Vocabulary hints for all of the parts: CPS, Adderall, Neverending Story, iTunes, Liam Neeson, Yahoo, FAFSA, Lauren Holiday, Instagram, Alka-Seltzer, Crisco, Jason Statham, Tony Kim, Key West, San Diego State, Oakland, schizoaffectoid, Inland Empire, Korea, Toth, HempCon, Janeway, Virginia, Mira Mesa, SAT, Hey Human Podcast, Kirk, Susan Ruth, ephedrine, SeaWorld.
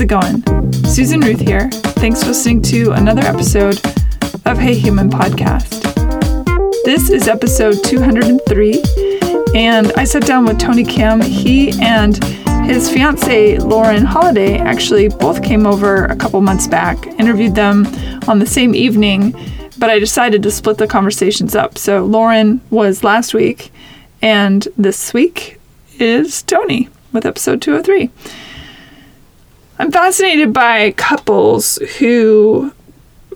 How's it going? Susan Ruth here. Thanks for listening to another episode of Hey Human Podcast. This is episode 203, and I sat down with Tony Kim. He and his fiancee, Lauren Holiday, actually both came over a couple months back, interviewed them on the same evening, but I decided to split the conversations up. So Lauren was last week, and this week is Tony with episode 203. I'm fascinated by couples who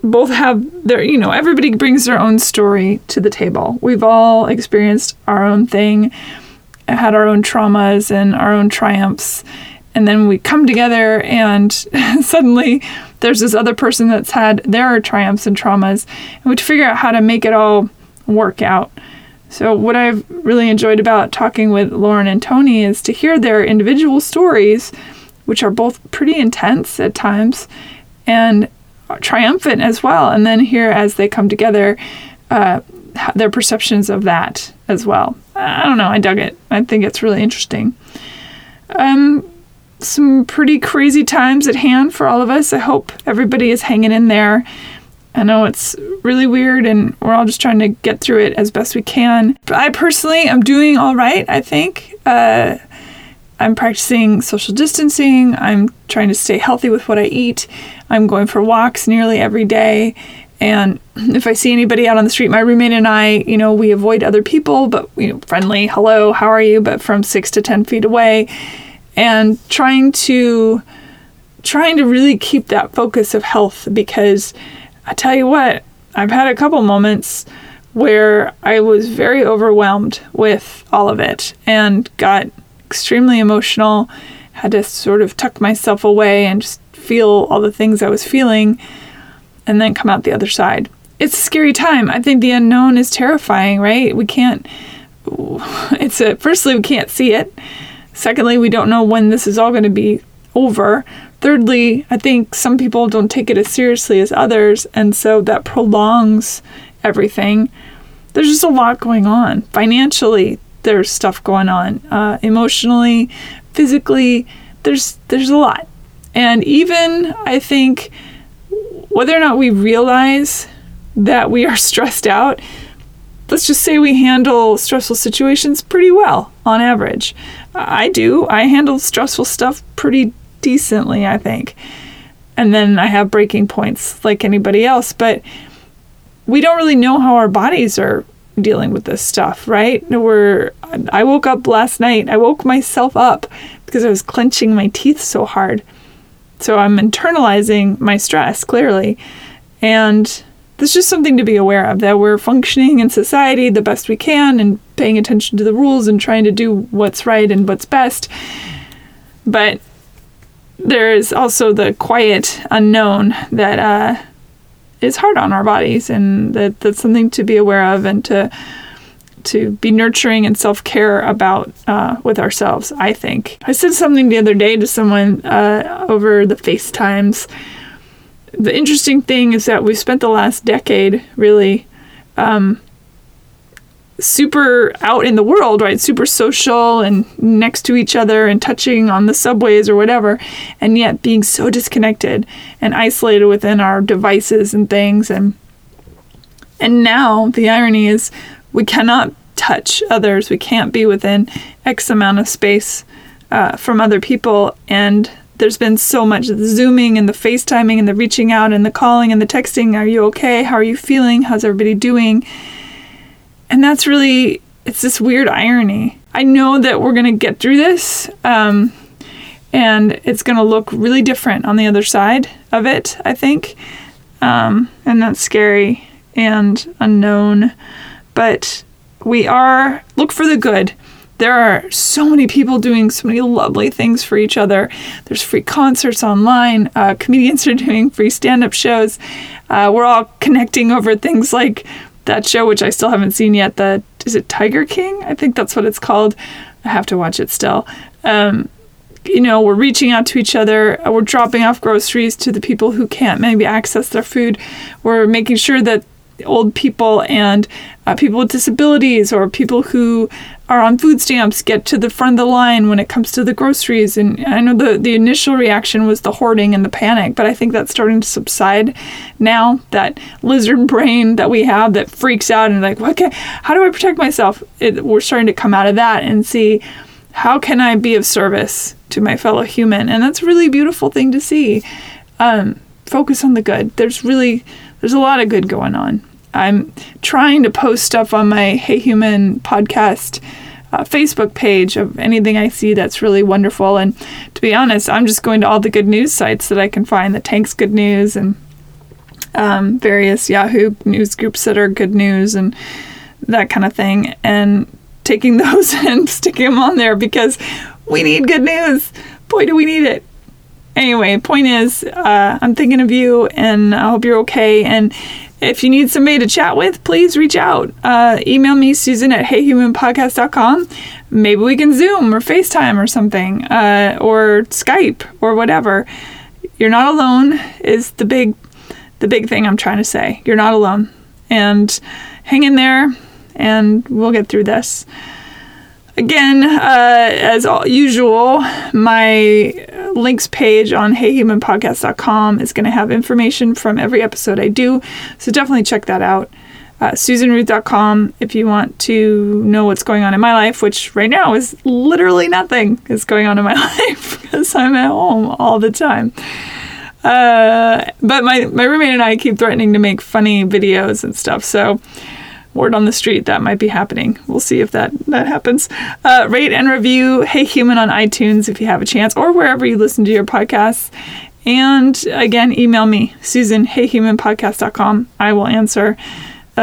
both have their, you know, everybody brings their own story to the table. We've all experienced our own thing, had our own traumas and our own triumphs. And then we come together and suddenly there's this other person that's had their triumphs and traumas, and we have to figure out how to make it all work out. So what I've really enjoyed about talking with Lauren and Tony is to hear their individual stories, which are both pretty intense at times and triumphant as well. And then hear as they come together, their perceptions of that as well. I don't know. I dug it. I think it's really interesting. Some pretty crazy times at hand for all of us. I hope everybody is hanging in there. I know it's really weird, and we're all just trying to get through it as best we can. But I personally am doing all right, I think. I'm practicing social distancing. I'm trying to stay healthy with what I eat. I'm going for walks nearly every day. And if I see anybody out on the street, my roommate and I, you know, we avoid other people, but, you know, friendly, hello, how are you? But from 6 to 10 feet away, and trying to really keep that focus of health, because I tell you what, I've had a couple moments where I was very overwhelmed with all of it and got extremely emotional, had to sort of tuck myself away and just feel all the things I was feeling and then come out the other side. It's a scary time. I think the unknown is terrifying, right? Firstly, we can't see it. Secondly, we don't know when this is all going to be over. Thirdly, I think some people don't take it as seriously as others, and so that prolongs everything. There's just a lot going on. Financially, there's stuff going on. Emotionally, physically, there's a lot. And even, I think, whether or not we realize that we are stressed out, let's just say we handle stressful situations pretty well on average. I do. I handle stressful stuff pretty decently, I think. And then I have breaking points like anybody else, but we don't really know how our bodies are dealing with this stuff, right? I woke up last night. I woke myself up because I was clenching my teeth so hard. So I'm internalizing my stress, clearly. And there's just something to be aware of, that we're functioning in society the best we can and paying attention to the rules and trying to do what's right and what's best. But there is also the quiet unknown that is hard on our bodies, and that's something to be aware of and to be nurturing and self-care about with ourselves, I think. I said something the other day to someone over the FaceTimes. The interesting thing is that we've spent the last decade really super out in the world, right? Super social and next to each other and touching on the subways or whatever, and yet being so disconnected and isolated within our devices and things. And now the irony is we cannot touch others. We can't be within X amount of space from other people. And there's been so much the Zooming and the FaceTiming and the reaching out and the calling and the texting. Are you okay? How are you feeling? How's everybody doing? And that's really, it's this weird irony. I know that we're going to get through this, and it's going to look really different on the other side of it, I think. And that's scary and unknown. But look for the good. There are so many people doing so many lovely things for each other. There's free concerts online. Comedians are doing free stand-up shows. We're all connecting over things like that show, which I still haven't seen yet. Is it Tiger King? I think that's what it's called. I have to watch it still. You know, we're reaching out to each other. We're dropping off groceries to the people who can't maybe access their food. We're making sure that old people and people with disabilities or people who are on food stamps get to the front of the line when it comes to the groceries. And I know the initial reaction was the hoarding and the panic, but I think that's starting to subside now. That lizard brain that we have that freaks out and like, okay, how do I protect myself? We're starting to come out of that and see, how can I be of service to my fellow human? And that's a really beautiful thing to see. Focus on the good. There's a lot of good going on. I'm trying to post stuff on my Hey Human Podcast Facebook page of anything I see that's really wonderful. And to be honest, I'm just going to all the good news sites that I can find, the Tank's Good News and various Yahoo news groups that are good news and that kind of thing, and taking those and sticking them on there because we need good news. Boy, do we need it. Anyway, point is, I'm thinking of you, and I hope you're okay. And if you need somebody to chat with, please reach out. Email me, Susan, at heyhumanpodcast.com. Maybe we can Zoom or FaceTime or something, or Skype or whatever. You're not alone is the big thing I'm trying to say. You're not alone. And hang in there, and we'll get through this. Again, as usual, my links page on heyhumanpodcast.com is going to have information from every episode I do, so definitely check that out. SusanRuth.com if you want to know what's going on in my life, which right now is literally nothing is going on in my life because I'm at home all the time. But my roommate and I keep threatening to make funny videos and stuff, so word on the street, that might be happening. We'll see if that happens. Rate and review Hey Human on iTunes if you have a chance, or wherever you listen to your podcasts. And again, email me, Susan, heyhumanpodcast.com. I will answer.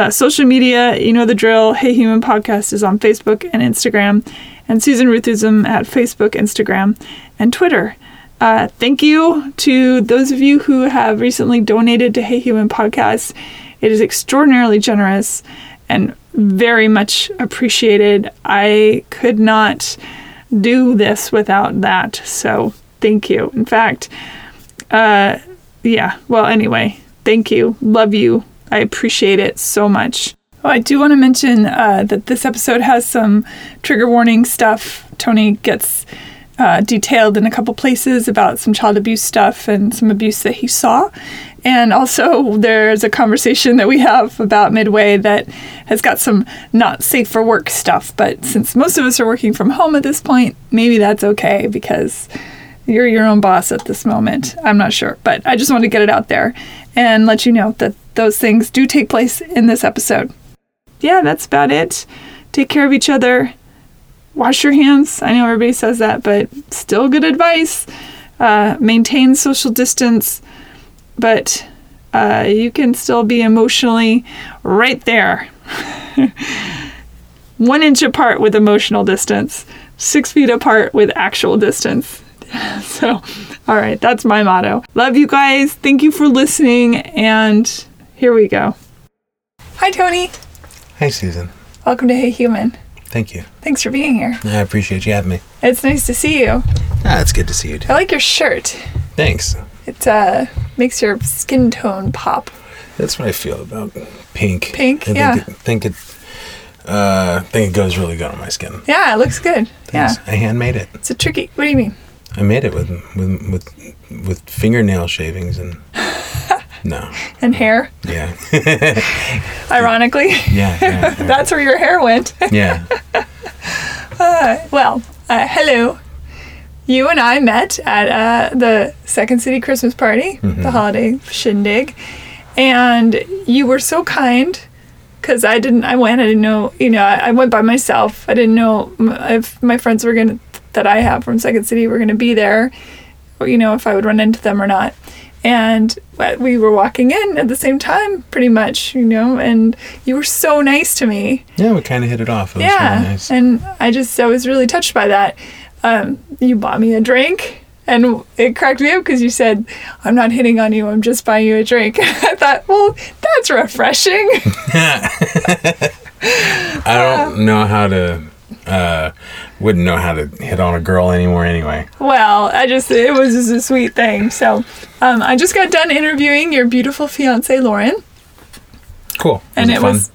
Social media, you know the drill. Hey Human Podcast is on Facebook and Instagram, and Susan Ruthism at Facebook, Instagram, and Twitter. Thank you to those of you who have recently donated to Hey Human Podcast. It is extraordinarily generous and very much appreciated. I could not do this without that, so thank you. In fact, anyway, thank you. Love you. I appreciate it so much. Oh, I do want to mention that this episode has some trigger warning stuff. Tony gets detailed in a couple places about some child abuse stuff and some abuse that he saw. And also, there's a conversation that we have about midway that has got some not safe for work stuff. But since most of us are working from home at this point, maybe that's okay because you're your own boss at this moment. I'm not sure. But I just wanted to get it out there and let you know that those things do take place in this episode. Yeah, that's about it. Take care of each other. Wash your hands. I know everybody says that, but still good advice. Maintain social distance. But you can still be emotionally right there. 1 inch apart with emotional distance. 6 feet apart with actual distance. So, all right, that's my motto. Love you guys. Thank you for listening. And here we go. Hi, Tony. Hi, Susan. Welcome to Hey Human. Thank you. Thanks for being here. I appreciate you having me. It's nice to see you. Ah, it's good to see you too. I like your shirt. Thanks. It makes your skin tone pop. That's what I feel about pink. Pink, yeah. I think it goes really good on my skin. Yeah, it looks good. Thanks. Yeah, I handmade it. It's a tricky. What do you mean? I made it with fingernail shavings and no. And hair. Yeah. Ironically. Yeah. That's where your hair went. Yeah. Hello. You and I met at the Second City Christmas party, the holiday shindig, and you were so kind because I went by myself. I didn't know if my friends that I have from Second City were going to be there, or, if I would run into them or not. And we were walking in at the same time, pretty much, and you were so nice to me. Yeah, we kind of hit it off. It was really nice. And I was really touched by that. You bought me a drink, and it cracked me up because you said, "I'm not hitting on you, I'm just buying you a drink." I thought, well, that's refreshing. I don't know how to, wouldn't know how to hit on a girl anymore anyway. Well, it was just a sweet thing. So I just got done interviewing your beautiful fiancée, Lauren. Cool. And it was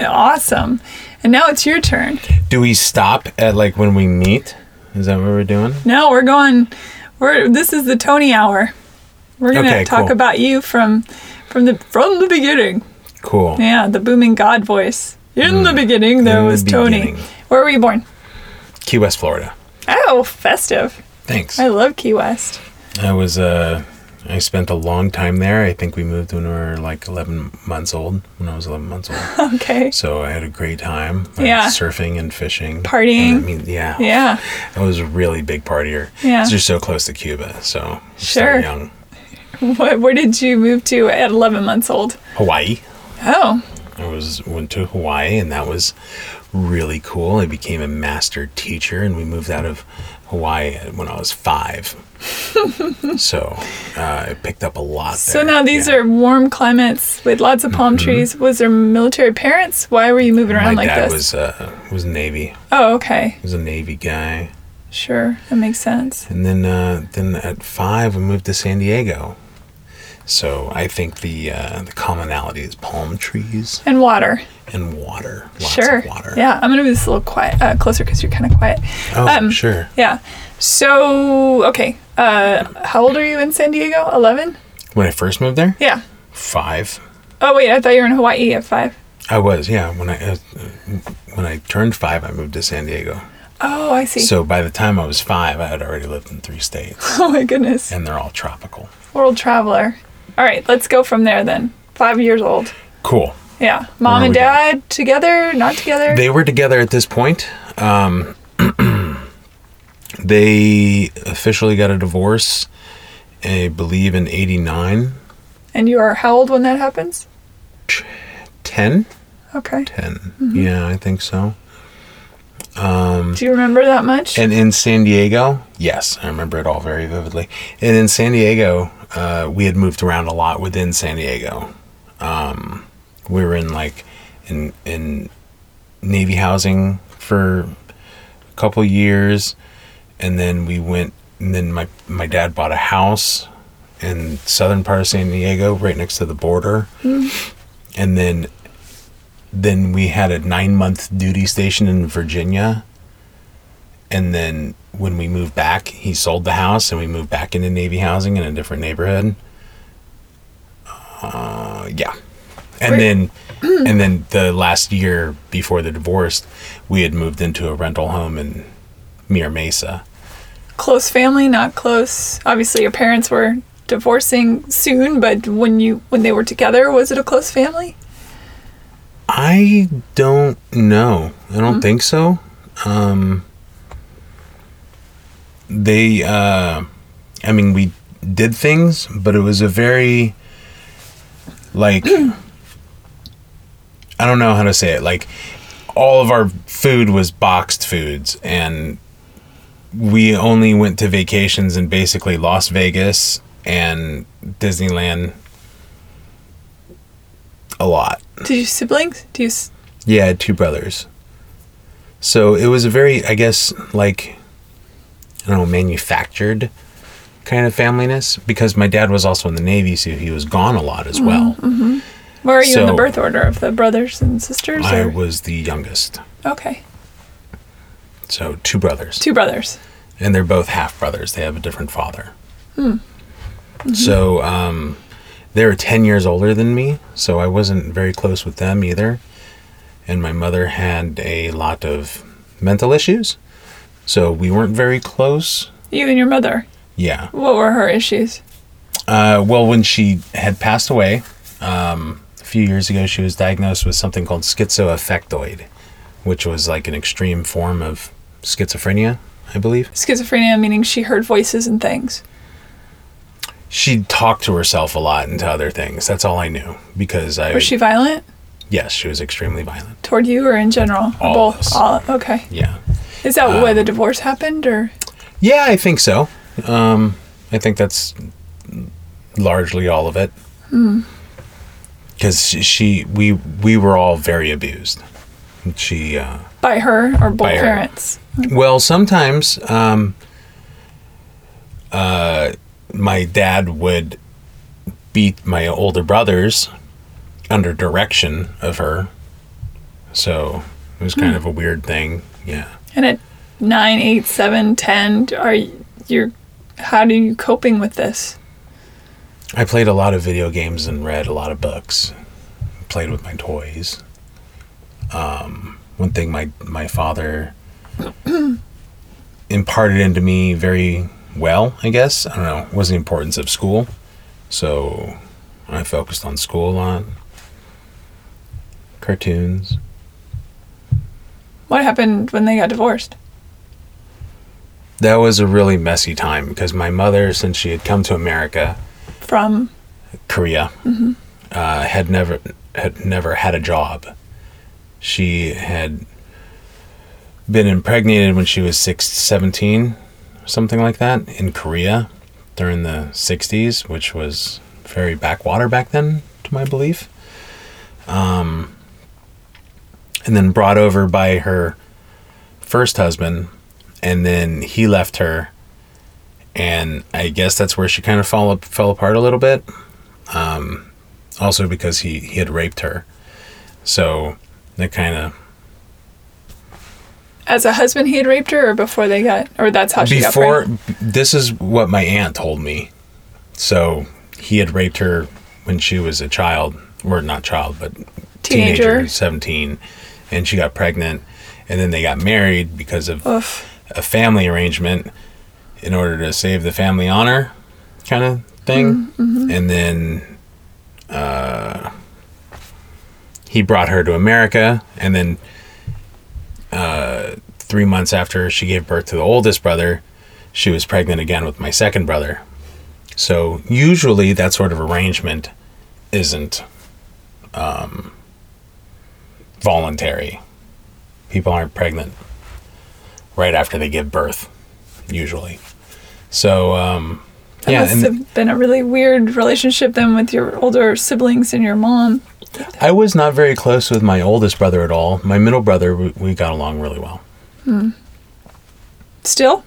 awesome. And now it's your turn. Do we stop at like when we meet? Is that what we're doing? No, we're going. This is the Tony Hour. We're gonna talk about you from the beginning. Cool. Yeah, the booming God voice. In the beginning, there was Tony. Where were you born? Key West, Florida. Oh, festive. Thanks. I love Key West. I spent a long time there. I think we moved when we were like 11 months old, when I was 11 months old. Okay. So I had a great time. Yeah. Surfing and fishing. Partying. And yeah. Yeah. I was a really big partier. Yeah. Because you're so close to Cuba, so sure. Young. Where did you move to at 11 months old? Hawaii. Oh. I went to Hawaii, and that was really cool. I became a master teacher, and we moved out of Hawaii when I was 5. So I picked up a lot there. So now these are warm climates with lots of palm trees. Was there military parents? Why were you moving around like this? My dad was Navy. Oh, okay. He was a Navy guy. Sure, that makes sense. And then at 5, we moved to San Diego. So I think the commonality is palm trees. And water. Lots of water. Yeah, I'm going to move this a little closer because you're kind of quiet. Oh, sure. Yeah. So, okay. How old are you in San Diego? 11? When I first moved there? Yeah. 5. Oh, wait. I thought you were in Hawaii at 5. I was, yeah. When I turned 5, I moved to San Diego. Oh, I see. So by the time I was 5, I had already lived in 3 states. Oh, my goodness. And they're all tropical. World traveler. All right, let's go from there then. 5 years old. Cool. Yeah. Mom and dad together, not together? They were together at this point. They officially got a divorce, I believe, in 89. And you are how old when that happens? 10. Okay. 10. Mm-hmm. Yeah, I think so. Do you remember that much? And in San Diego, yes, I remember it all very vividly. And in San Diego, we had moved around a lot within San Diego. We were in Navy housing for a couple years, and then we went. And then my dad bought a house in southern part of San Diego, right next to the border, and then. Then we had a 9-month duty station in Virginia. And then when we moved back, he sold the house and we moved back into Navy housing in a different neighborhood. Yeah. And then the last year before the divorce, we had moved into a rental home in Mira Mesa. Close family, not close. Obviously your parents were divorcing soon, but when they were together, was it a close family? I don't know. I don't think so. We did things, but it was a very, I don't know how to say it. All of our food was boxed foods, and we only went to vacations in basically Las Vegas and Disneyland a lot. Did you siblings? Yeah, I had 2 brothers. So it was a very, I guess, manufactured kind of familyness, because my dad was also in the Navy, so he was gone a lot as well. Mm-hmm. Where are you in the birth order of the brothers and sisters? I was the youngest. Okay. So 2 brothers. And they're both half brothers. They have a different father. Mm-hmm. So, they were 10 years older than me, so I wasn't very close with them either. And my mother had a lot of mental issues, so we weren't very close. You and your mother? Yeah. What were her issues? Well, when she had passed away, a few years ago, she was diagnosed with something called schizoaffectoid, which was an extreme form of schizophrenia, I believe. Schizophrenia meaning she heard voices and things. She talked to herself a lot and to other things. That's all I knew, because I... Was she violent? Yes, she was extremely violent. Toward you or in general? All both. All, okay. Yeah. Is that why the divorce happened, or...? Yeah, I think so. I think that's largely all of it. Because we were all very abused. She... by her or both parents? Her. Well, sometimes... my dad would beat my older brothers under direction of her. So It was kind of a weird thing. Yeah. And at 9, 8, 7, 10, how are you coping with this? I played a lot of video games and read a lot of books. Played with my toys. One thing my father imparted into me very well, I guess. I don't know. Was the importance of school. So I focused on school a lot. Cartoons. What happened when they got divorced? That was a really messy time because my mother, since she had come to America from Korea, had never had a job. She had been impregnated when she was 17, something like that, in Korea during the 60s, which was very backwater back then, to my belief. And then brought over by her first husband, and then he left her, and I guess that's where she kind of fell apart a little bit. Also because he had raped her. So that kind of... As a husband, he had raped her, or before they got... Or that's how she got pregnant? This is what my aunt told me. So he had raped her when she was a child. Or not child, but teenager 17. And she got pregnant. And then they got married because of a family arrangement in order to save the family honor kind of thing. Mm-hmm. And then... he brought her to America, and then 3 months after she gave birth to the oldest brother, she was pregnant again with my second brother. So usually that sort of arrangement isn't voluntary. People aren't pregnant right after they give birth, usually. So... That must have been a really weird relationship then with your older siblings and your mom. I was not very close with my oldest brother at all. My middle brother, we got along really well. Hmm. Still?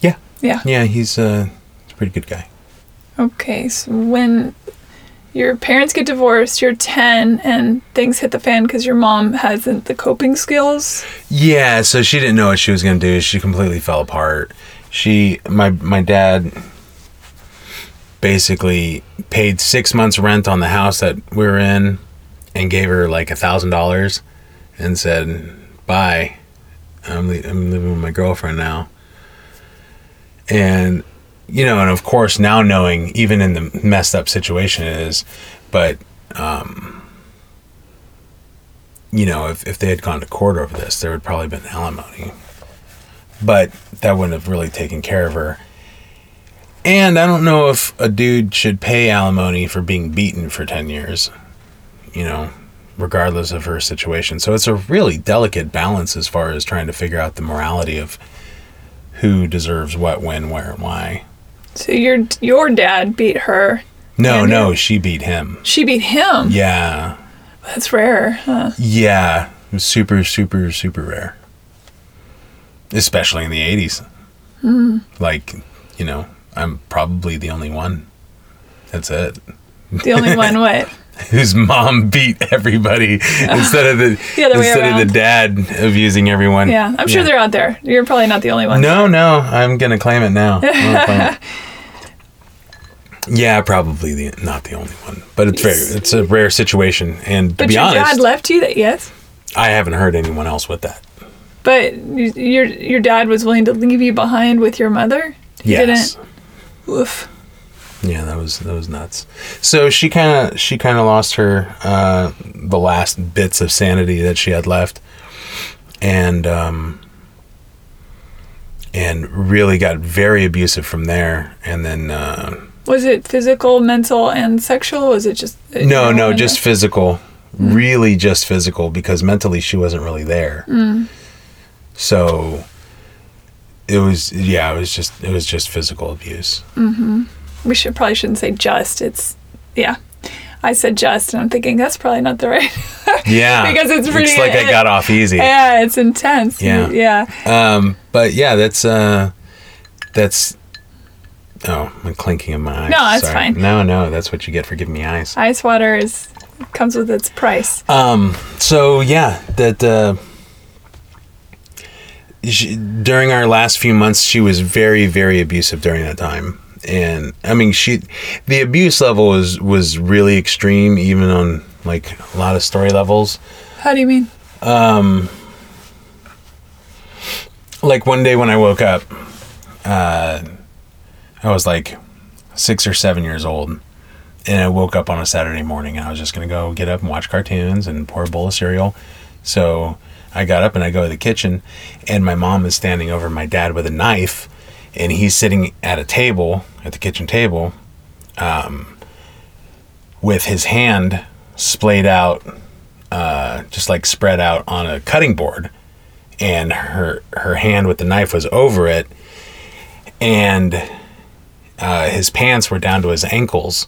Yeah. Yeah. Yeah, he's a pretty good guy. Okay, so when your parents get divorced, you're 10, and things hit the fan because your mom hasn't the coping skills? Yeah, so she didn't know what she was going to do. She completely fell apart. My dad... basically paid 6 months rent on the house that we were in and gave her like $1,000 and said, bye. I'm living with my girlfriend now. And, you know, and of course now knowing even in the messed up situation it is, but, you know, if they had gone to court over this, there would probably have been alimony, but that wouldn't have really taken care of her. And I don't know if a dude should pay alimony for being beaten for 10 years, you know, regardless of her situation. So it's a really delicate balance as far as trying to figure out the morality of who deserves what, when, where, and why. So your dad beat her? No, she beat him. She beat him? Yeah. That's rare, huh? Yeah. It was super, super, super rare. Especially in the 80s. Mm. Like, you know... I'm probably the only one. That's it. The only one what? Whose mom beat everybody instead of the dad abusing everyone. Yeah, I'm sure they're out there. You're probably not the only one. No, I'm going to claim it now. Yeah, probably not the only one. But it's a rare situation. And to be honest... But your dad left you, yes? I haven't heard anyone else with that. But your dad was willing to leave you behind with your mother? Yes. Didn't? Oof. Yeah, that was nuts. So she kind of lost her the last bits of sanity that she had left, and really got very abusive from there. And then was it physical, mental, and sexual? Was it just no, just physical? Really, just physical because mentally she wasn't really there. Mm. So. It was just physical abuse. Mm-hmm. We shouldn't say just. I said just, and I'm thinking that's probably not the right. Yeah, because it's pretty. It's like I got off easy. Yeah, it's intense. Yeah, yeah. But yeah, that's. Oh, I'm clinking in my eyes. No, that's fine. No, that's what you get for giving me ice. Ice water is comes with its price. So yeah, that she, during our last few months, she was very, very abusive during that time. And I mean, the abuse level was really extreme, even on like a lot of story levels. How do you mean? Like one day when I woke up, I was like 6 or 7 years old, and I woke up on a Saturday morning, and I was just going to go get up and watch cartoons and pour a bowl of cereal. So I got up and I go to the kitchen, and my mom is standing over my dad with a knife, and he's sitting at a table, at the kitchen table, with his hand splayed out, just like spread out on a cutting board, and her hand with the knife was over it, and his pants were down to his ankles,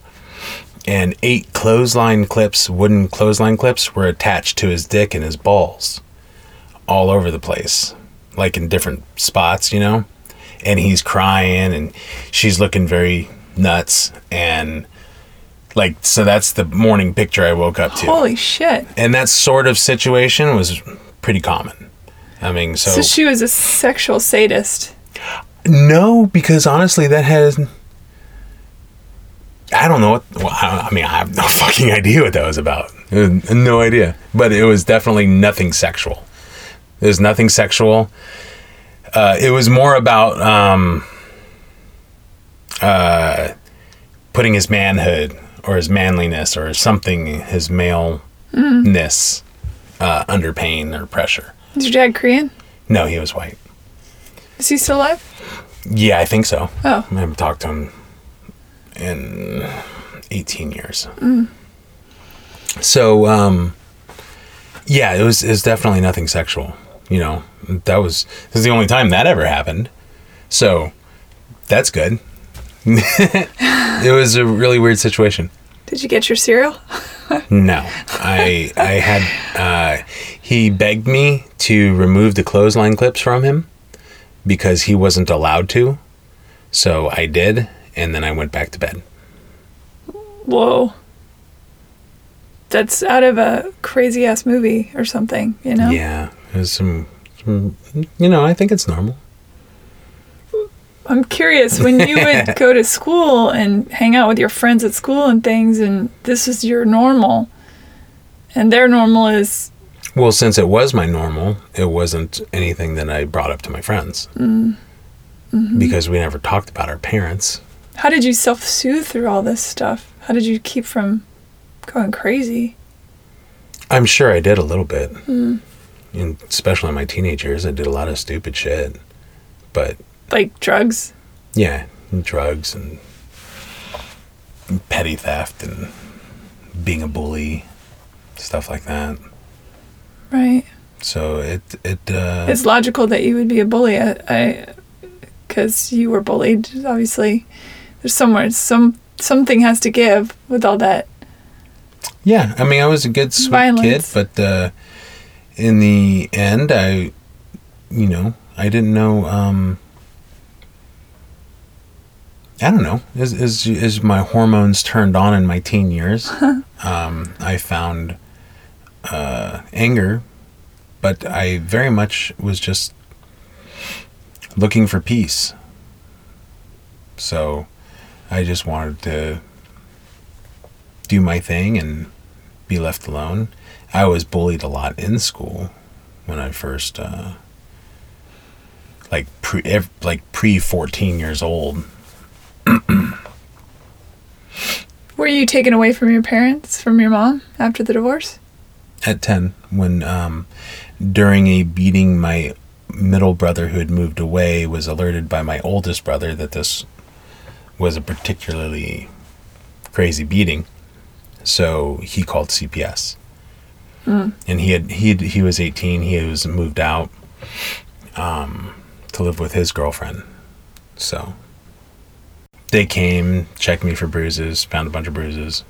and 8 clothesline clips, wooden clothesline clips, were attached to his dick and his balls all over the place, like in different spots, you know? And he's crying, and she's looking very nuts, and like, so that's the morning picture I woke up to. Holy shit. And that sort of situation was pretty common. I mean, so she was a sexual sadist. No, because honestly, that has... I don't know what... Well, I mean, I have no fucking idea what that was about. No idea. But it was definitely nothing sexual. There's nothing sexual. It was more about putting his manhood or his manliness or something, his maleness, under pain or pressure. Is your dad Korean? No, he was white. Is he still alive? Yeah, I think so. Oh. I haven't talked to him in 18 years. Mm. So, yeah, it was definitely nothing sexual. You know, this is the only time that ever happened. So, that's good. It was a really weird situation. Did you get your cereal? No. I had... he begged me to remove the clothesline clips from him, because he wasn't allowed to. So I did, and then I went back to bed. Whoa. That's out of a crazy-ass movie or something, you know? Yeah. There's some... You know, I think it's normal. I'm curious, when you would go to school and hang out with your friends at school and things, and this is your normal, and their normal is... Well, since it was my normal, it wasn't anything that I brought up to my friends. Mm. Mm-hmm. Because we never talked about our parents. How did you self-soothe through all this stuff? How did you keep from going crazy? I'm sure I did a little bit. Mm. And especially in my teenage years, I did a lot of stupid shit. But like drugs? Yeah, and drugs and petty theft and being a bully, stuff like that. Right. So it's logical that you would be a bully. Because you were bullied, obviously. There's somewhere, something has to give with all that. Yeah, I mean, I was a good, sweet kid, but in the end, I didn't know. I don't know. As my hormones turned on in my teen years, I found anger, but I very much was just looking for peace. So I just wanted to do my thing and be left alone. I was bullied a lot in school when I first pre 14 years old. Were you taken away from your parents, from your mom, after the divorce? At 10, when during a beating, my middle brother, who had moved away, was alerted by my oldest brother that this was a particularly crazy beating. So he called CPS. Mm. And he was 18. He was moved out to live with his girlfriend. So they came, checked me for bruises, found a bunch of bruises.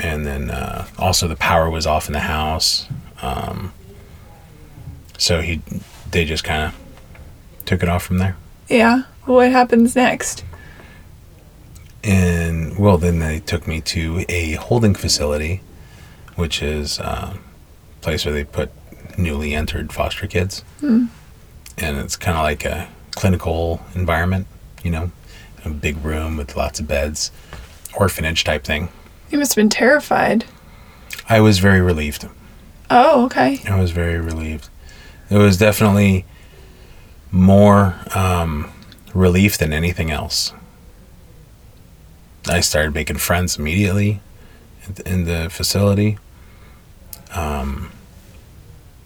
And then also the power was off in the house. So they just kind of took it off from there. Yeah. What happens next? And, well, then they took me to a holding facility which is a place where they put newly entered foster kids. Mm. And it's kind of like a clinical environment, you know, a big room with lots of beds, orphanage type thing. You must have been terrified. I was very relieved. Oh, okay. I was very relieved. It was definitely more relief than anything else. I started making friends immediately in the facility.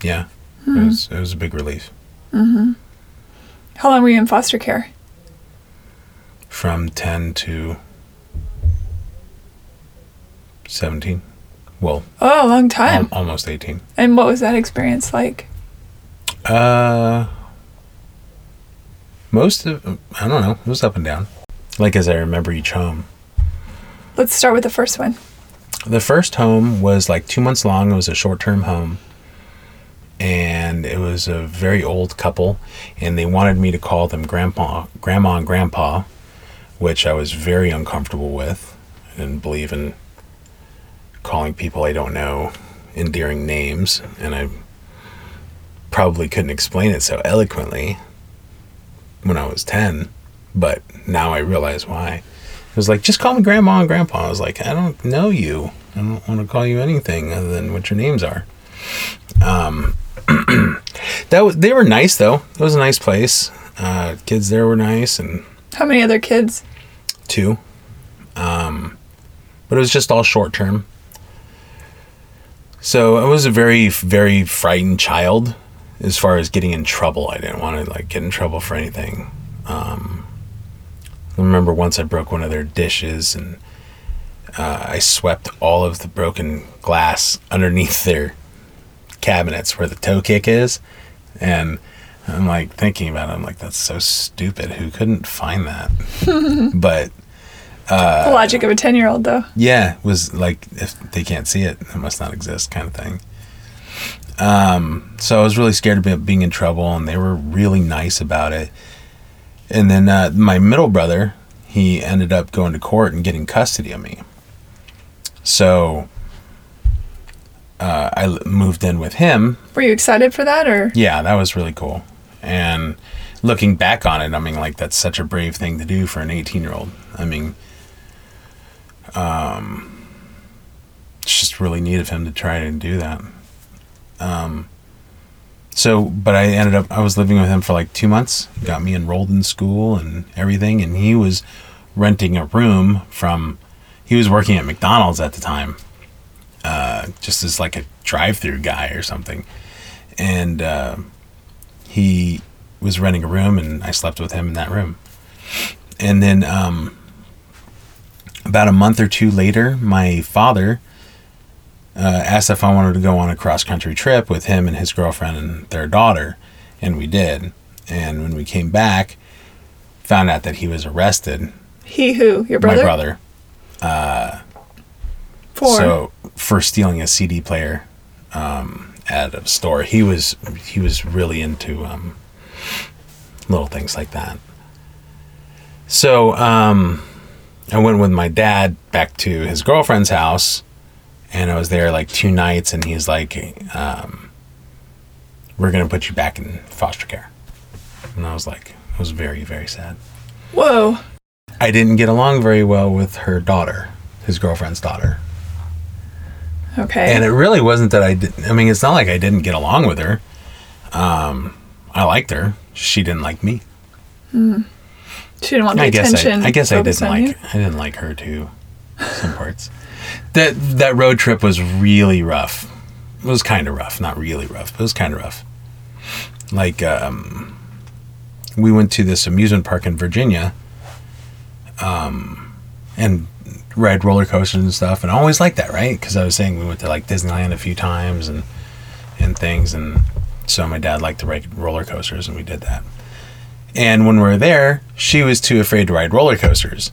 Yeah, mm-hmm. It was a big relief. Mm-hmm. How long were you in foster care? From 10 to 17. Well, oh, a long time. Almost 18. And what was that experience like? I don't know. It was up and down. Like, as I remember each home. Let's start with the first one. The first home was like 2 months long. It was a short-term home. And it was a very old couple. And they wanted me to call them Grandma and Grandpa, which I was very uncomfortable with. I didn't believe in calling people I don't know endearing names. And I probably couldn't explain it so eloquently when I was 10. But now I realize why. It was like, just call me Grandma and Grandpa. I was like, I don't know you. I don't want to call you anything other than what your names are. They were nice, though. It was a nice place. Kids there were nice. And how many other kids? Two. But it was just all short term. So I was a very, very frightened child as far as getting in trouble. I didn't want to get in trouble for anything. I remember once I broke one of their dishes, and I swept all of the broken glass underneath their cabinets where the toe kick is. And I'm thinking about it, I'm that's so stupid. Who couldn't find that? But the logic of a 10-year-old, though. Yeah, it was if they can't see it, it must not exist kind of thing. So I was really scared of being in trouble, and they were really nice about it. And then my middle brother, he ended up going to court and getting custody of me. So I moved in with him. Were you excited for that, or? Yeah, that was really cool. And looking back on it, that's such a brave thing to do for an 18-year-old. It's just really neat of him to try and do that. But I was living with him for 2 months. He got me enrolled in school and everything. And he was renting a room he was working at McDonald's at the time. Just as a drive-through guy or something. And he was renting a room, and I slept with him in that room. And then about a month or two later, my father asked if I wanted to go on a cross-country trip with him and his girlfriend and their daughter, and we did. And when we came back, found out that he was arrested. He who? Your brother? My brother. For stealing a CD player out of a store. He was really into little things like that. So I went with my dad back to his girlfriend's house, and I was there 2 nights, and he's we're going to put you back in foster care. And I was I was very, very sad. Whoa. I didn't get along very well with her daughter, his girlfriend's daughter. Okay. And it really wasn't that it's not I didn't get along with her. I liked her. She didn't like me. Mm. She didn't want the attention. I didn't like her too. Some parts. That road trip was really rough. It was kind of rough, not really rough, but it was kind of rough. We went to this amusement park in Virginia, and ride roller coasters and stuff, and I always liked that, right? Because I was saying we went to Disneyland a few times and things, and so my dad liked to ride roller coasters, and we did that. And when we were there, she was too afraid to ride roller coasters.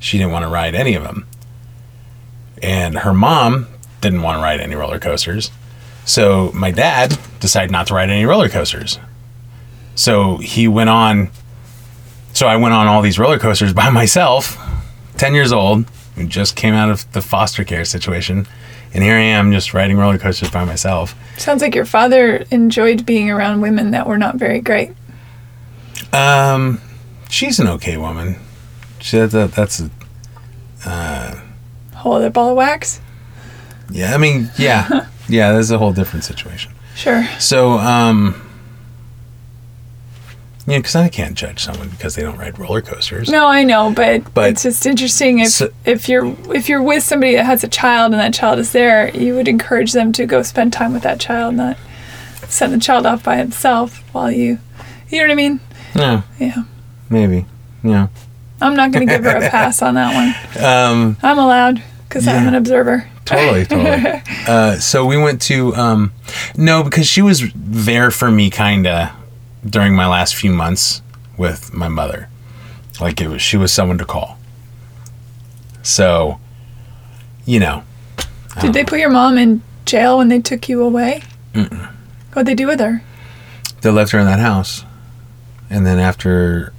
She didn't want to ride any of them. And her mom didn't want to ride any roller coasters. So my dad decided not to ride any roller coasters. So I went on all these roller coasters by myself, 10 years old, who just came out of the foster care situation, And here I am just riding roller coasters by myself. Sounds like your father enjoyed being around women that were not very great. She's an okay woman. That's a whole other ball of wax. Yeah, I mean, yeah. Yeah, that's a whole different situation. Sure. So, you know, because I can't judge someone because they don't ride roller coasters. No, I know, but it's just interesting if you're with somebody that has a child and that child is there, you would encourage them to go spend time with that child, not send the child off by himself while you know what I mean? No. Yeah. Maybe. Yeah. I'm not going to give her a pass on that one. I'm allowed because I'm an observer. Totally. So we went to, no, because she was there for me kind of during my last few months with my mother. Like she was someone to call. So, you know. Did they put your mom in jail when they took you away? Mm-mm. What'd they do with her? They left her in that house. And then after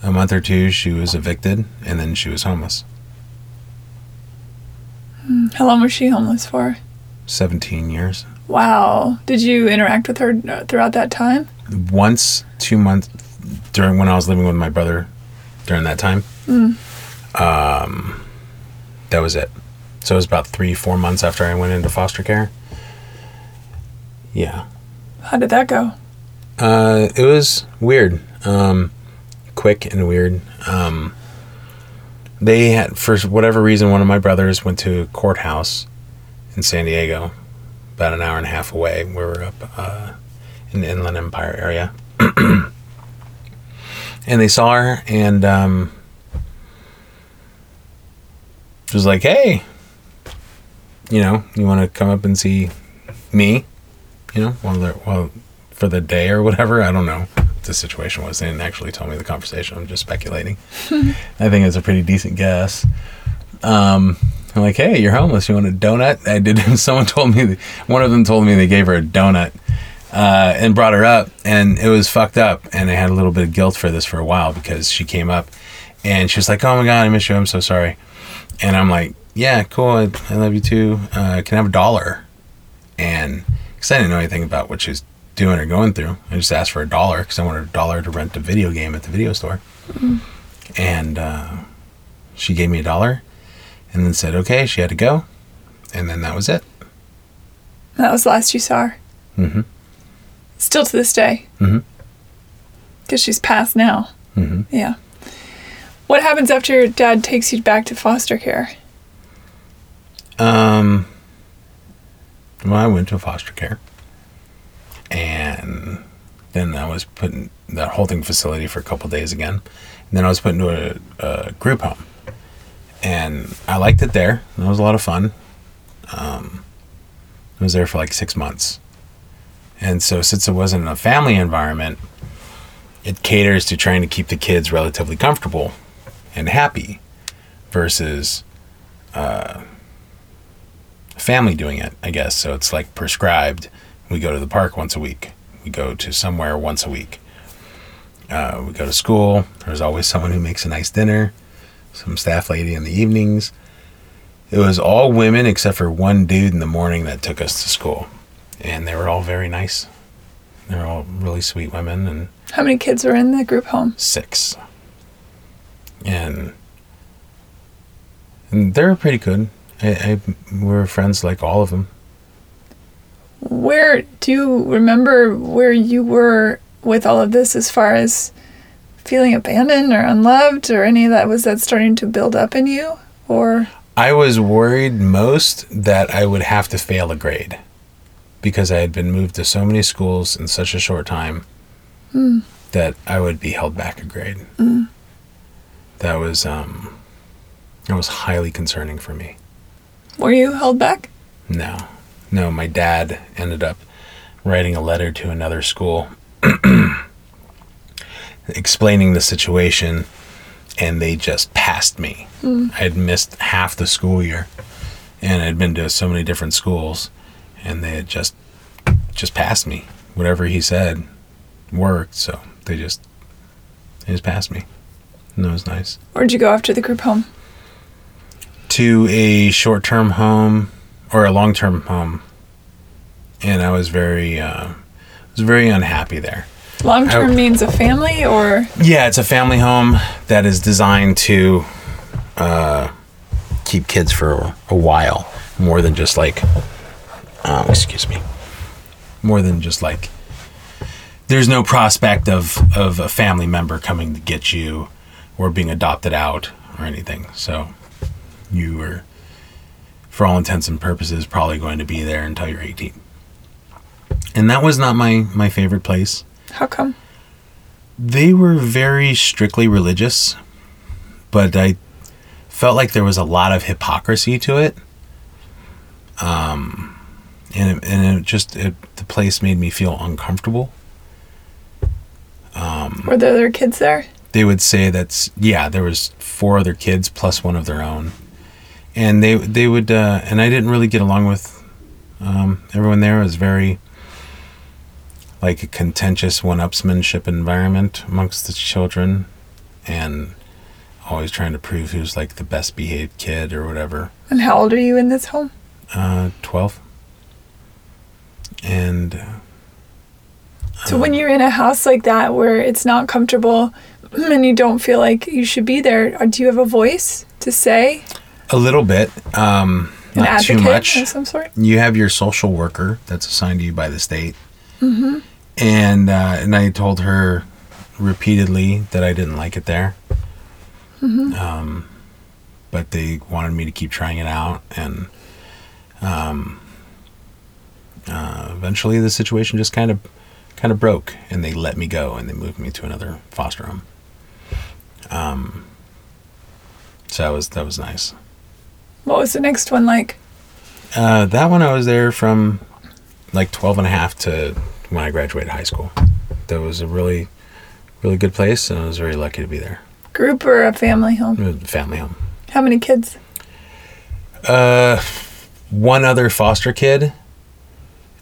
a month or two, she was evicted, and then she was homeless. How long was she homeless for? 17 years. Wow. Did you interact with her throughout that time? Once, 2 months, during when I was living with my brother during that time. That was it. So it was about 3-4 months after I went into foster care. Yeah. How did that go? It was weird. Quick and weird. They had, for whatever reason, one of my brothers went to a courthouse in San Diego, about an hour and a half away. We were up in the Inland Empire area. And they saw her and she was like, hey, you know, you want to come up and see me, you know, while for the day or whatever? I don't know. The situation was. They didn't actually tell me the conversation. I'm just speculating. I think it's a pretty decent guess. I'm like, hey, you're homeless. You want a donut? I did. Someone told me, one of them told me they gave her a donut and brought her up, and it was fucked up. And I had a little bit of guilt for this for a while because she came up and she was like, oh my God, I miss you. I'm so sorry. And I'm like, yeah, cool. I love you too. Can I have $1? And because I didn't know anything about what she was doing or going through. I just asked for $1 because I wanted $1 to rent a video game at the video store. Mm-hmm. And she gave me $1 and then said, okay, she had to go. And then that was it. That was the last you saw her? Mm-hmm. Still to this day? Mm-hmm. Because she's passed now? Mm-hmm. Yeah. What happens after your dad takes you back to foster care? Well, I went to foster care. And then I was put in that holding facility for a couple days again. And then I was put into a group home. And I liked it there. That was a lot of fun. I was there for like 6 months. And so since it wasn't a family environment, it caters to trying to keep the kids relatively comfortable and happy versus family doing it, I guess. So it's like prescribed. We go to the park once a week. We go to somewhere once a week. We go to school. There's always someone who makes a nice dinner, some staff lady in the evenings. It was all women except for one dude in the morning that took us to school. And they were all very nice. They were all really sweet women. And how many kids were in the group home? 6. And they were pretty good. We were friends like all of them. Where do you remember where you were with all of this as far as feeling abandoned or unloved or any of that? Was that starting to build up in you? Or I was worried most that I would have to fail a grade because I had been moved to so many schools in such a short time that I would be held back a grade. That was highly concerning for me. Were you held back? No. No, my dad ended up writing a letter to another school explaining the situation, and they just passed me. I had missed half the school year, and I'd been to so many different schools, and they had just passed me. Whatever he said worked, so they just passed me, and that was nice. Where'd you go after the group home? To a short-term home. or a long-term home, and I was very unhappy there. Long-term means a family, or? Yeah, it's a family home that is designed to keep kids for a while, more than just like, there's no prospect of a family member coming to get you or being adopted out or anything. So you were, for all intents and purposes, probably going to be there until you're 18. And that was not my favorite place. How come? They were very strictly religious, but I felt like there was a lot of hypocrisy to it. And the place made me feel uncomfortable. Were there other kids there? They would say there was 4 other kids plus one of their own. And they would, and I didn't really get along with everyone there. It was very, like, a contentious one-upsmanship environment amongst the children, and always trying to prove who's, like, the best-behaved kid or whatever. And how old are you in this home? 12. And... so when you're in a house like that where it's not comfortable and you don't feel like you should be there, do you have a voice to say? A little bit, not too much. Of some sort? You have your social worker that's assigned to you by the state. Mm-hmm. And I told her repeatedly that I didn't like it there. Mm-hmm. But they wanted me to keep trying it out, and eventually the situation just kind of broke, and they let me go, and they moved me to another foster home. So that was nice. What was the next one like? That one I was there from like 12 and a half to when I graduated high school. That was a really, really good place, and I was very lucky to be there. Group or a family home? It was a family home. How many kids? 1 other foster kid,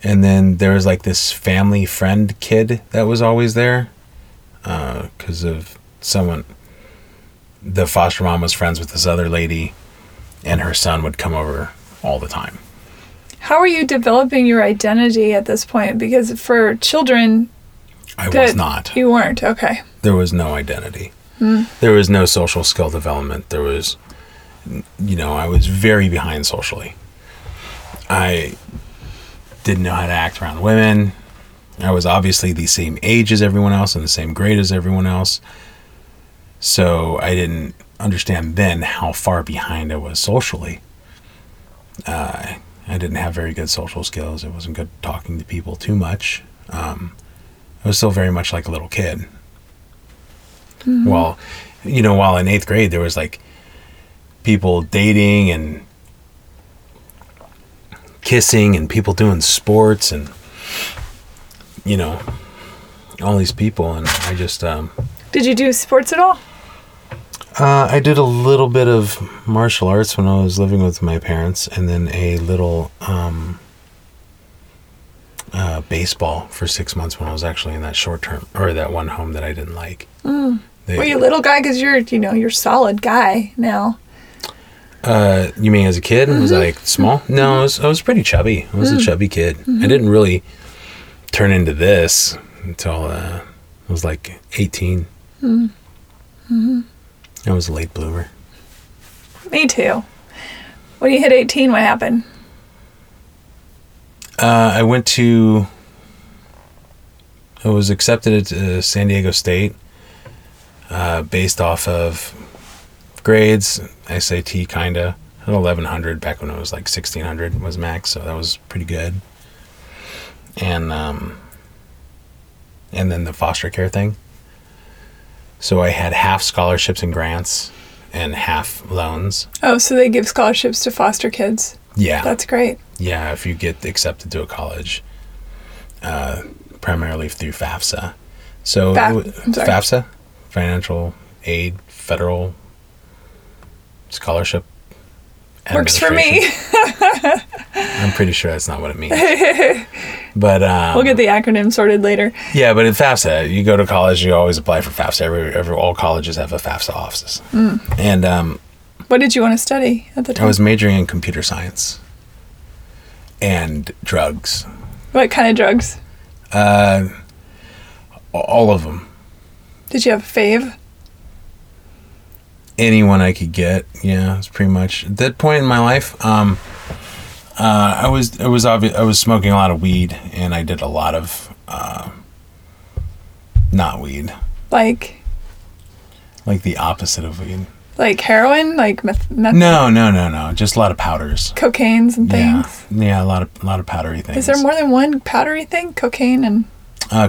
and then there was like this family friend kid that was always there, because of someone. The foster mom was friends with this other lady, and her son would come over all the time. How are you developing your identity at this point? Because for children... I was not. You weren't, okay. There was no identity. Mm. There was no social skill development. There was, I was very behind socially. I didn't know how to act around women. I was obviously the same age as everyone else and the same grade as everyone else. So I didn't understand then how far behind I was socially. I didn't have very good social skills. It wasn't good talking to people too much. I was still very much like a little kid. Mm-hmm. While in 8th grade, there was like people dating and kissing and people doing sports and, all these people. And I just... Did you do sports at all? I did a little bit of martial arts when I was living with my parents, and then a little baseball for 6 months when I was actually in that short term, or that one home that I didn't like. Mm. Were you a little guy? Because you're a solid guy now. You mean as a kid? Mm-hmm. Was I like small? No, mm-hmm. I was pretty chubby. I was a chubby kid. Mm-hmm. I didn't really turn into this until I was like 18. Mm. Mm-hmm. I was a late bloomer. Me too. When you hit 18, what happened? I was accepted at San Diego State based off of grades, SAT kinda. I had 1,100 back when it was like 1,600 was max, so that was pretty good. And then the foster care thing. So I had half scholarships and grants and half loans. Oh, so they give scholarships to foster kids. Yeah. That's great. Yeah, if you get accepted to a college, primarily through FAFSA. So FAFSA, financial aid, federal scholarship. Works for me. I'm pretty sure that's not what it means. But we'll get the acronym sorted later. Yeah, but in FAFSA, you go to college, you always apply for FAFSA. All colleges have a FAFSA office. Mm. And what did you want to study at the time? I was majoring in computer science. and drugs. What kind of drugs? All of them. Did you have a fave? Anyone I could get. Yeah, it's pretty much at that point in my life. I was smoking a lot of weed, and I did a lot of not weed. Like the opposite of weed. Like heroin, like meth. No. Just a lot of powders. Cocaines and things. Yeah, a lot of powdery things. Is there more than one powdery thing? Cocaine and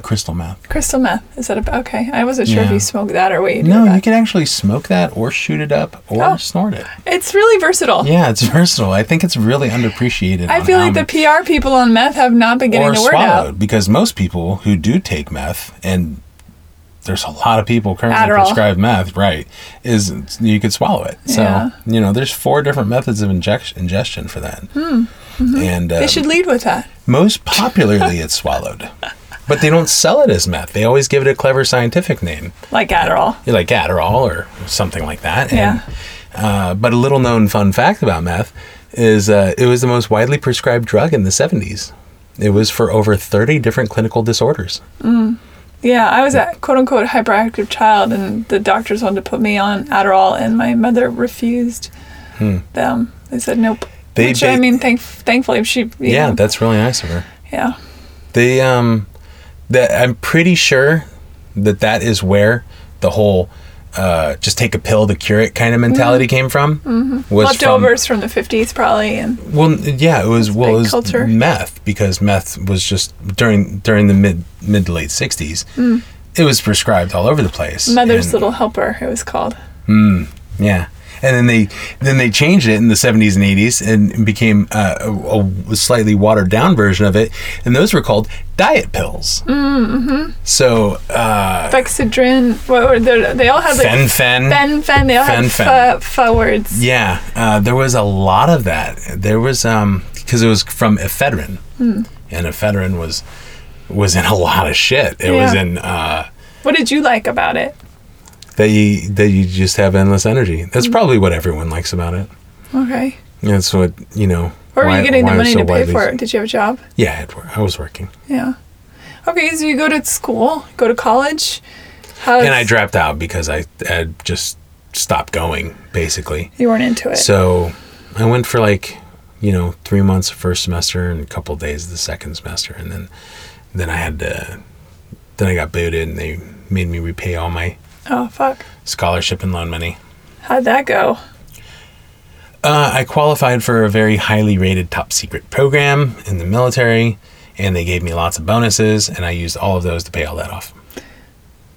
crystal meth. Crystal meth. Is that okay? I wasn't sure if you smoked that or weed. No, you can actually smoke that or shoot it up or snort it. It's really versatile. Yeah, it's versatile. I think it's really underappreciated. I feel like the PR people on meth have not been getting the word out. Because most people who do take meth, and there's a lot of people currently prescribed meth, right, is you could swallow it. So, there's 4 different methods of ingestion for that. Mm-hmm. And they should lead with that. Most popularly, it's swallowed. But they don't sell it as meth. They always give it a clever scientific name. Like Adderall. Like Adderall or something like that. Yeah. And, but a little known fun fact about meth is it was the most widely prescribed drug in the 70s. It was for over 30 different clinical disorders. Mm. Yeah, I was a quote-unquote hyperactive child, and the doctors wanted to put me on Adderall, and my mother refused them. They said nope. Thankfully, she... Yeah, that's really nice of her. Yeah. They... I'm pretty sure that is where the whole just take a pill to cure it kind of mentality came from. Mm-hmm. Leftovers from the 50s probably. And well, yeah, it was meth, because meth was just during the mid to late 60s. Mm. It was prescribed all over the place. Mother's Little Helper, it was called. Mm, yeah. And then they changed it in the 70s and 80s and became a slightly watered down version of it. And those were called diet pills. Mm-hmm. So Fexedrin. What were they all had like Fenfen. They all had pho words. Yeah, there was a lot of that. There was because it was from ephedrine, and ephedrine was in a lot of shit. It was in. What did you like about it? That you just have endless energy. That's probably what everyone likes about it. Okay. That's what, Where were you getting the money to pay for it? Did you have a job? Yeah, I was working. Yeah. Okay, so you go to school, go to college. And I dropped out because I just stopped going, basically. You weren't into it. So I went for 3 months the first semester and a couple days the second semester. And then I had to... Then I got booted and they made me repay all my... Oh, fuck. Scholarship and loan money. How'd that go? I qualified for a very highly rated top secret program in the military, and they gave me lots of bonuses, and I used all of those to pay all that off.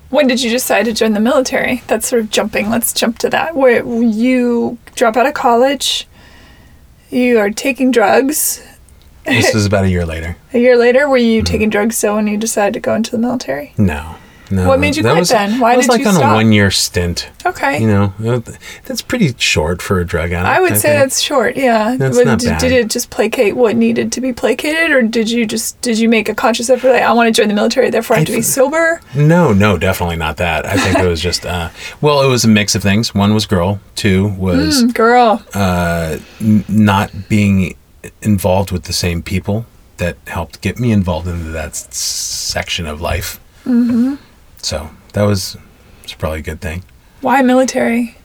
When did you decide to join the military? That's sort of jumping. Let's jump to that. Where you drop out of college, you are taking drugs. This was about a year later. A year later? Were you taking drugs when you decided to go into the military? No. No, what made you quit then? Why did you stop? It was on a 1-year stint. Okay. That's pretty short for a drug addict. I would say that's short, yeah. That's not bad. Did it just placate what needed to be placated, or did you make a conscious effort, like, I want to join the military, therefore I have to be sober? No, definitely not that. I think it was just, it was a mix of things. One was girl. 2 was... girl. Not being involved with the same people that helped get me involved into that section of life. Mm-hmm. So it's probably a good thing. Why military?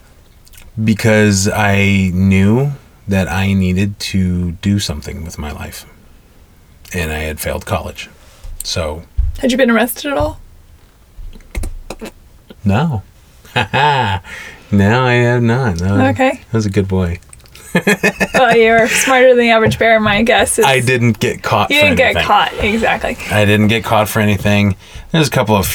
Because I knew that I needed to do something with my life, and I had failed college. So had you been arrested at all? No. No, I have not. No. Okay. I was a good boy. Well, you're smarter than the average bear, my guess is. I didn't get caught. Get caught, exactly. I didn't get caught for anything. There's a couple of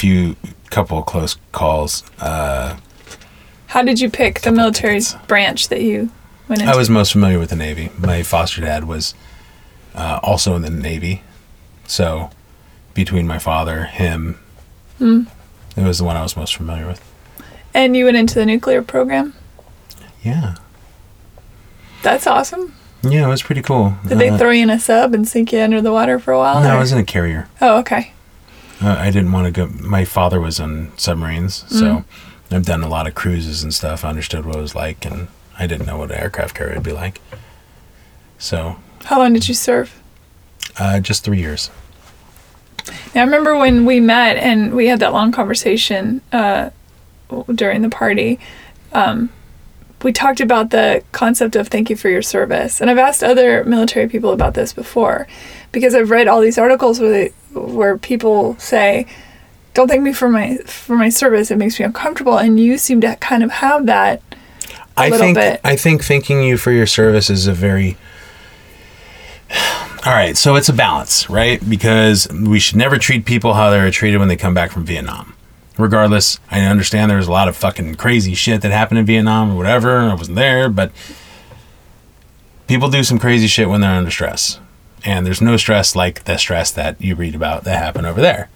close calls. How did you pick the military's branch that you went into? I was most familiar with the Navy. My foster dad was also in the Navy, so between my father, him, it was the one I was most familiar with. And you went into the nuclear program? Yeah. That's awesome. Yeah, it was pretty cool. Did they throw you in a sub and sink you under the water for a while? No, I was in a carrier. Oh, okay. I didn't want to go. My father was on submarines, so I've done a lot of cruises and stuff. I understood what it was like, and I didn't know what an aircraft carrier would be like. So. How long did you serve? Just 3 years. Yeah, I remember when we met and we had that long conversation during the party. We talked about the concept of thank you for your service. And I've asked other military people about this before, because I've read all these articles where people say, don't thank me for my service. It makes me uncomfortable. And you seem to kind of have that a little bit. I think thanking you for your service is a very... All right, so it's a balance, right? Because we should never treat people how they were treated when they come back from Vietnam. Regardless, I understand there was a lot of fucking crazy shit that happened in Vietnam or whatever. I wasn't there, but people do some crazy shit when they're under stress. And there's no stress like the stress that you read about that happened over there.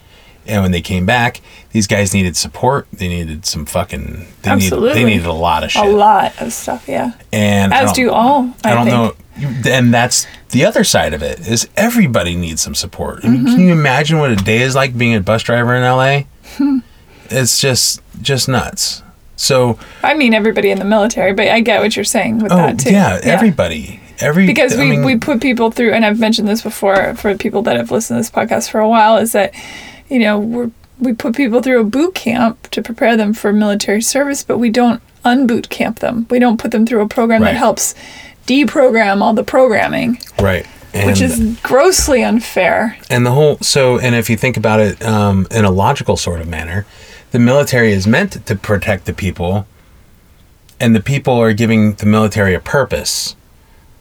And when they came back, these guys needed support. They needed some fucking... They needed a lot of shit. A lot of stuff, yeah. And as do all, I don't know. And that's the other side of it, is everybody needs some support. I mean, can you imagine what a day is like being a bus driver in L.A.? It's just nuts. So I mean, everybody in the military, but I get what you're saying with that too. Yeah, everybody. Because we put people through, and I've mentioned this before for people that have listened to this podcast for a while, is that, you know, we put people through a boot camp to prepare them for military service, but we don't unboot camp them. We don't put them through a program that helps deprogram all the programming. Right. And, which is grossly unfair. And if you think about it in a logical sort of manner, the military is meant to protect the people, and the people are giving the military a purpose.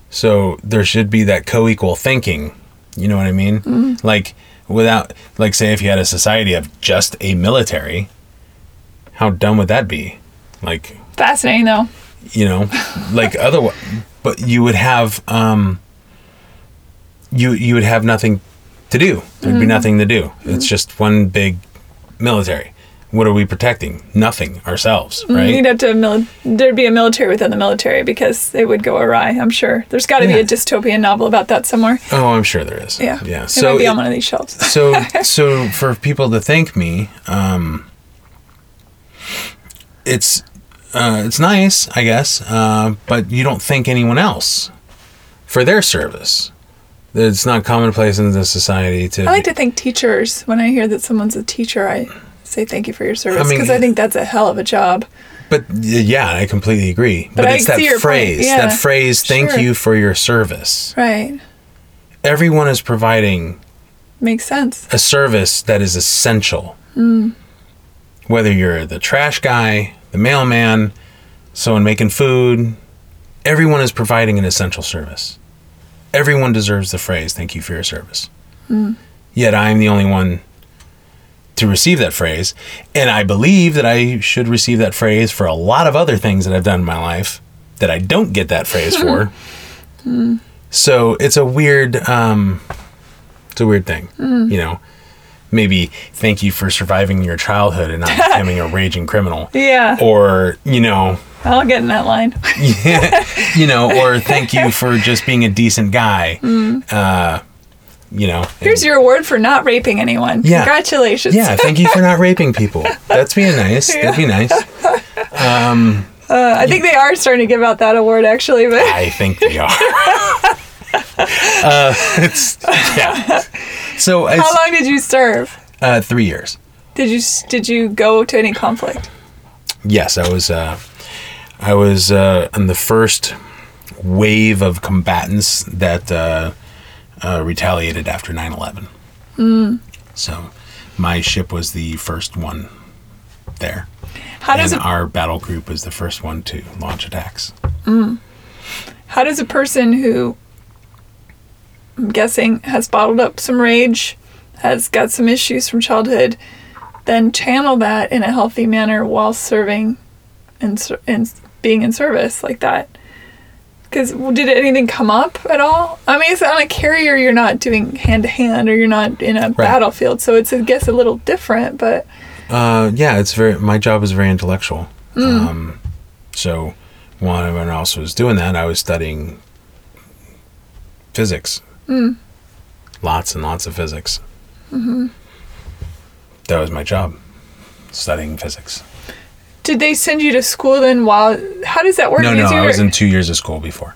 So there should be that co-equal thinking. You know what I mean? Mm-hmm. Like say if you had a society of just a military, how dumb would that be? Like, fascinating though. You know, like otherwise, but you would have, you would have nothing to do. There'd be nothing to do. It's just one big military. What are we protecting? Nothing. Ourselves, right? You'd have to there'd be a military within the military, because it would go awry, I'm sure. There's got to be a dystopian novel about that somewhere. Oh, I'm sure there is. Yeah. Yeah. So it might be on one of these shelves. so for people to thank me, it's nice, I guess, but you don't thank anyone else for their service. It's not commonplace in the society to... I like to thank teachers. When I hear that someone's a teacher, I say thank you for your service, because I think that's a hell of a job. But yeah, I completely agree. But it's that phrase. Yeah. That phrase, thank you for your service. Right. Everyone is providing... Makes sense. A service that is essential. Mm. Whether you're the trash guy, the mailman, someone making food, everyone is providing an essential service. Everyone deserves the phrase, thank you for your service. Mm. Yet I'm the only one to receive that phrase. And I believe that I should receive that phrase for a lot of other things that I've done in my life that I don't get that phrase for. Mm. So it's a weird thing, you know. Maybe thank you for surviving your childhood and not becoming a raging criminal. Yeah. Or, you know... I'll get in that line. Yeah. You know, or thank you for just being a decent guy. Mm. You know. Here's your award for not raping anyone. Yeah. Congratulations. Yeah, thank you for not raping people. That's being nice. Yeah. That'd be nice. I think they are starting to give out that award, actually. But I think they are. Yeah. So how long did you serve? 3 years. Did you go to any conflict? Yes, I was on the first wave of combatants that retaliated after 9/11. Mm. So my ship was the first one there. Our battle group was the first one to launch attacks. Mm. How does a person who, I'm guessing, has bottled up some rage, has got some issues from childhood, then channel that in a healthy manner while serving and being in service like that? Because did anything come up at all? I mean, it's on a carrier, you're not doing hand-to-hand, or you're not in a battlefield, so it's, I guess, a little different, but... my job is very intellectual. Mm. So while everyone else was doing that, I was studying physics. Mm. Lots and lots of physics. Mm-hmm. That was my job, studying physics. Did they send you to school then? How does that work? No, I was in 2 years of school before.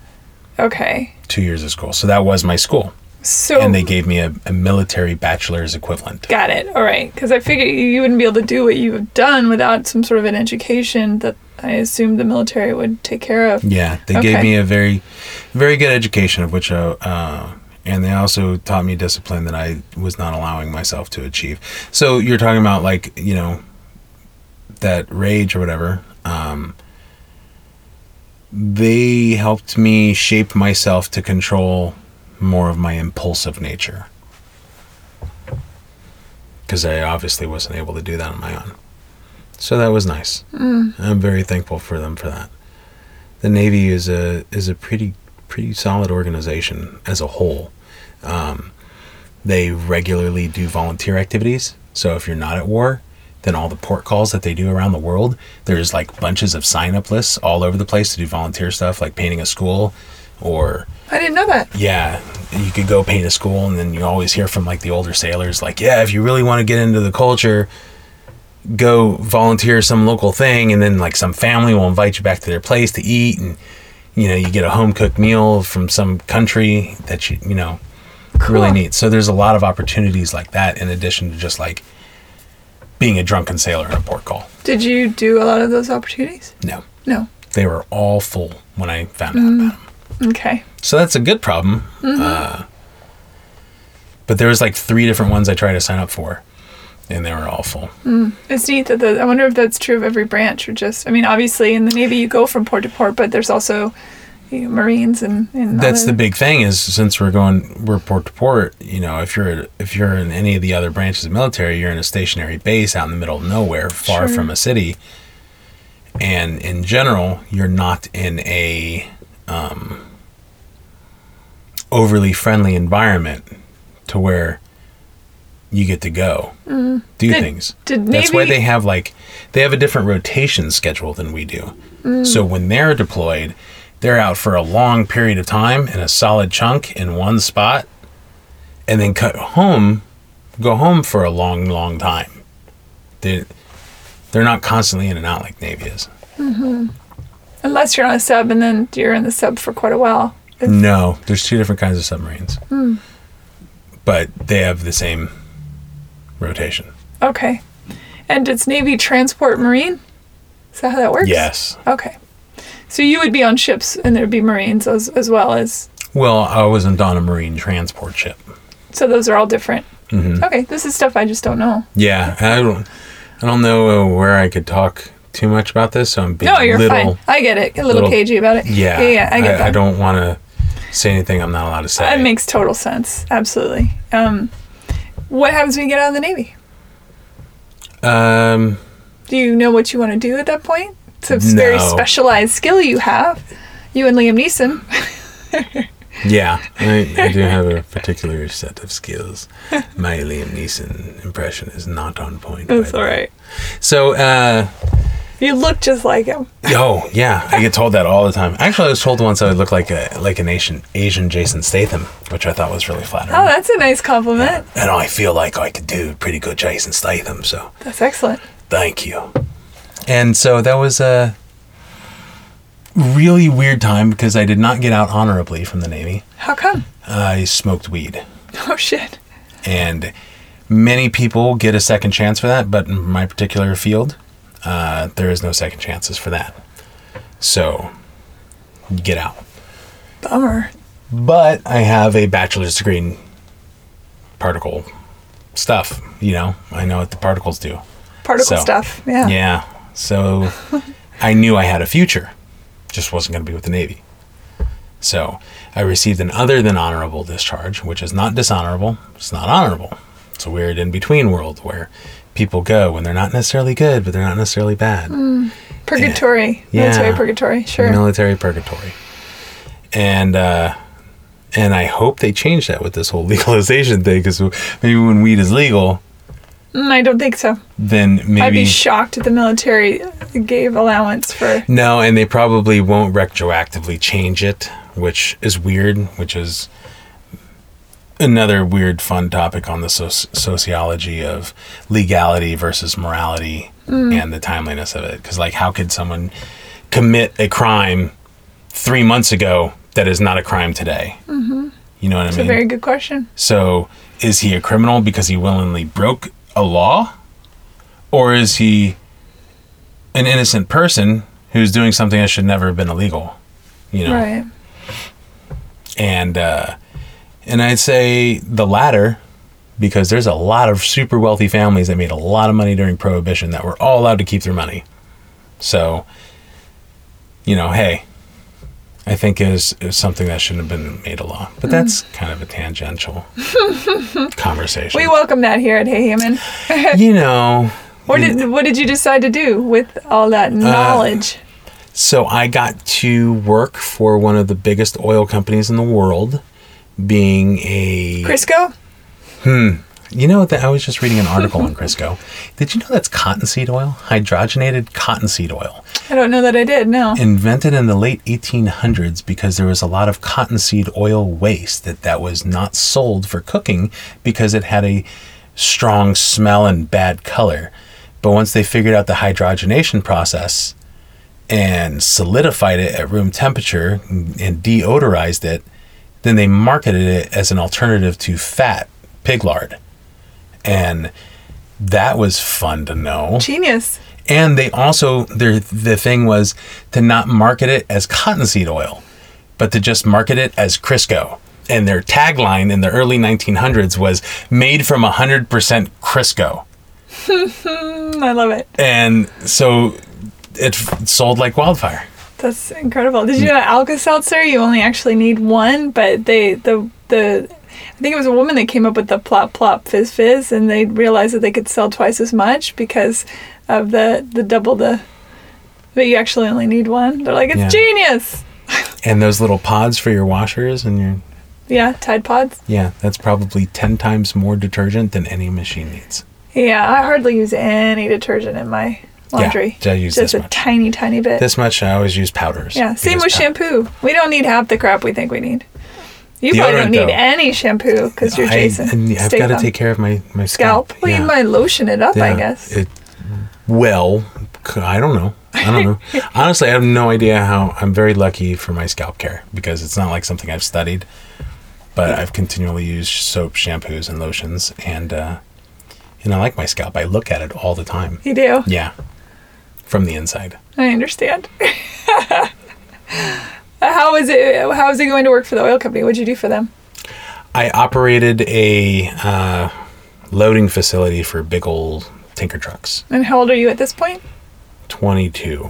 Okay. 2 years of school. So that was my school. So, and they gave me a military bachelor's equivalent. Got it. All right. Because I figured you wouldn't be able to do what you've done without some sort of an education that I assumed the military would take care of. Yeah. They gave me a very, very good education, of which, and they also taught me discipline that I was not allowing myself to achieve. So you're talking about, like, you know, that rage or whatever. They helped me shape myself to control more of my impulsive nature, because I obviously wasn't able to do that on my own. So that was nice. I'm very thankful for them for that. The Navy is a pretty solid organization as a whole. They regularly do volunteer activities. So if you're not at war, then all the port calls that they do around the world, there's like bunches of sign-up lists all over the place to do volunteer stuff, like painting a school, or... I didn't know that. Yeah. You could go paint a school, and then you always hear from, like, the older sailors, like, yeah, if you really want to get into the culture, go volunteer some local thing, and then, like, some family will invite you back to their place to eat, and, you know, you get a home-cooked meal from some country that you know, cool. Really neat. So there's a lot of opportunities like that, in addition to just, like, being a drunken sailor in a port call. Did you do a lot of those opportunities? No. They were all full when I found out about them. Okay. So that's a good problem. Mm-hmm. But there was like 3 different ones I tried to sign up for, and they were all full. It's neat that I wonder if that's true of every branch, or just, I mean, obviously in the Navy you go from port to port, but there's also, you know, Marines and that's the big thing, is since we're port to port, you know, if you're in any of the other branches of the military, you're in a stationary base out in the middle of nowhere, far from a city, and in general you're not in a overly friendly environment to where you get to go do things. That's why they have a different rotation schedule than we do. So when they're deployed, they're out for a long period of time in a solid chunk in one spot, and then go home for a long, long time. They're not constantly in and out like Navy is. Mm-hmm. Unless you're on a sub, and then you're in the sub for quite a while. No, there's 2 different kinds of submarines. But they have the same rotation. Okay. And it's Navy transport Marine? Is that how that works? Yes. Okay. So you would be on ships, and there'd be Marines as well as... Well, I wasn't on a Marine transport ship. So those are all different. Mm-hmm. Okay, this is stuff I just don't know. Yeah, I don't know where I could talk too much about this, so I'm being fine. I get it. A little cagey about it. Yeah, I get that. I don't want to say anything I'm not allowed to say. That makes total sense. Absolutely. What happens when you get out of the Navy? Do you know what you want to do at that point? It's a very specialized skill you have. You and Liam Neeson. Yeah, I do have a particular set of skills. My Liam Neeson impression is not on point. That's all right. So... you look just like him. Oh, yeah. I get told that all the time. Actually, I was told once I would look like an Asian Jason Statham, which I thought was really flattering. Oh, that's a nice compliment. Yeah. And I feel like I could do pretty good Jason Statham, so... That's excellent. Thank you. And so that was a really weird time, because I did not get out honorably from the Navy. How come? I smoked weed. Oh, shit. And many people get a second chance for that, but in my particular field, there is no second chances for that. So, get out. Bummer. But I have a bachelor's degree in particle stuff, you know. I know what the particles do. Particle stuff, yeah. Yeah. So I knew I had a future, just wasn't going to be with the Navy. So I received an other than honorable discharge, which is not dishonorable. It's not honorable. It's a weird in-between world where people go when they're not necessarily good, but they're not necessarily bad. Purgatory. Yeah, military purgatory, sure. Military purgatory. And I hope they change that with this whole legalization thing, because maybe when weed is legal... I don't think so. Then maybe... I'd be shocked if the military gave allowance for... No, and they probably won't retroactively change it, which is weird, which is another weird, fun topic on the sociology of legality versus morality and the timeliness of it. Because, like, how could someone commit a crime 3 months ago that is not a crime today? Mm-hmm. You know what I mean? It's a very good question. So is he a criminal because he willingly broke a law? Or is he an innocent person who's doing something that should never have been illegal? You know? Right. And I'd say the latter, because there's a lot of super wealthy families that made a lot of money during Prohibition that were all allowed to keep their money. So, you know, hey, I think is something that shouldn't have been made a law. But that's kind of a tangential conversation. We welcome that here at Hey Human. You know. What did you decide to do with all that knowledge? So I got to work for one of the biggest oil companies in the world, being a... Crisco? You know that I was just reading an article on Crisco. Did you know that's cottonseed oil? Hydrogenated cottonseed oil. I don't know that I did, no. Invented in the late 1800s because there was a lot of cottonseed oil waste that was not sold for cooking because it had a strong smell and bad color. But once they figured out the hydrogenation process and solidified it at room temperature and deodorized it, then they marketed it as an alternative to fat pig lard. And that was fun to know. Genius. And they also, the thing was to not market it as cottonseed oil, but to just market it as Crisco. And their tagline in the early 1900s was made from 100% Crisco. I love it. And so it sold like wildfire. That's incredible. Did you know Alka-Seltzer, you only actually need one, but I think it was a woman that came up with the plop plop fizz fizz, and they realized that they could sell twice as much because of the double the, but you actually only need one. They're like, it's genius. And those little pods for your washers and your... Yeah, Tide Pods. Yeah, that's probably 10 times more detergent than any machine needs. Yeah, I hardly use any detergent in my laundry. Yeah, I use just this much. Tiny, tiny bit. This much, I always use powders. Yeah, same with shampoo. We don't need half the crap we think we need. You probably don't need any shampoo because you're Jason. I've got to take care of my scalp. Well, you might lotion it up, I guess. I don't know. Honestly, I have no idea how. I'm very lucky for my scalp care because it's not like something I've studied, but I've continually used soap, shampoos, and lotions, and I like my scalp. I look at it all the time. You do? Yeah. From the inside. I understand. How is it going to work for the oil company? What'd you do for them? I operated a loading facility for big old tanker trucks. And how old are you at this point? 22.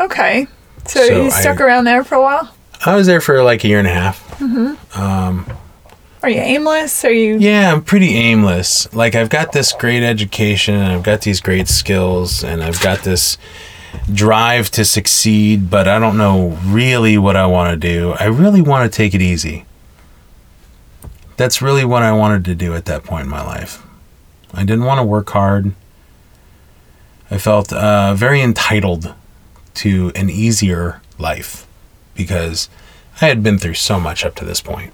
Okay. So you stuck around there for a while? I was there for like a year and a half. Mm-hmm. Are you aimless? Yeah, I'm pretty aimless. Like, I've got this great education, and I've got these great skills, and I've got this drive to succeed, but I don't know really what I want to do. I really want to take it easy. That's really what I wanted to do at that point in my life. I didn't want to work hard. I felt very entitled to an easier life because I had been through so much up to this point.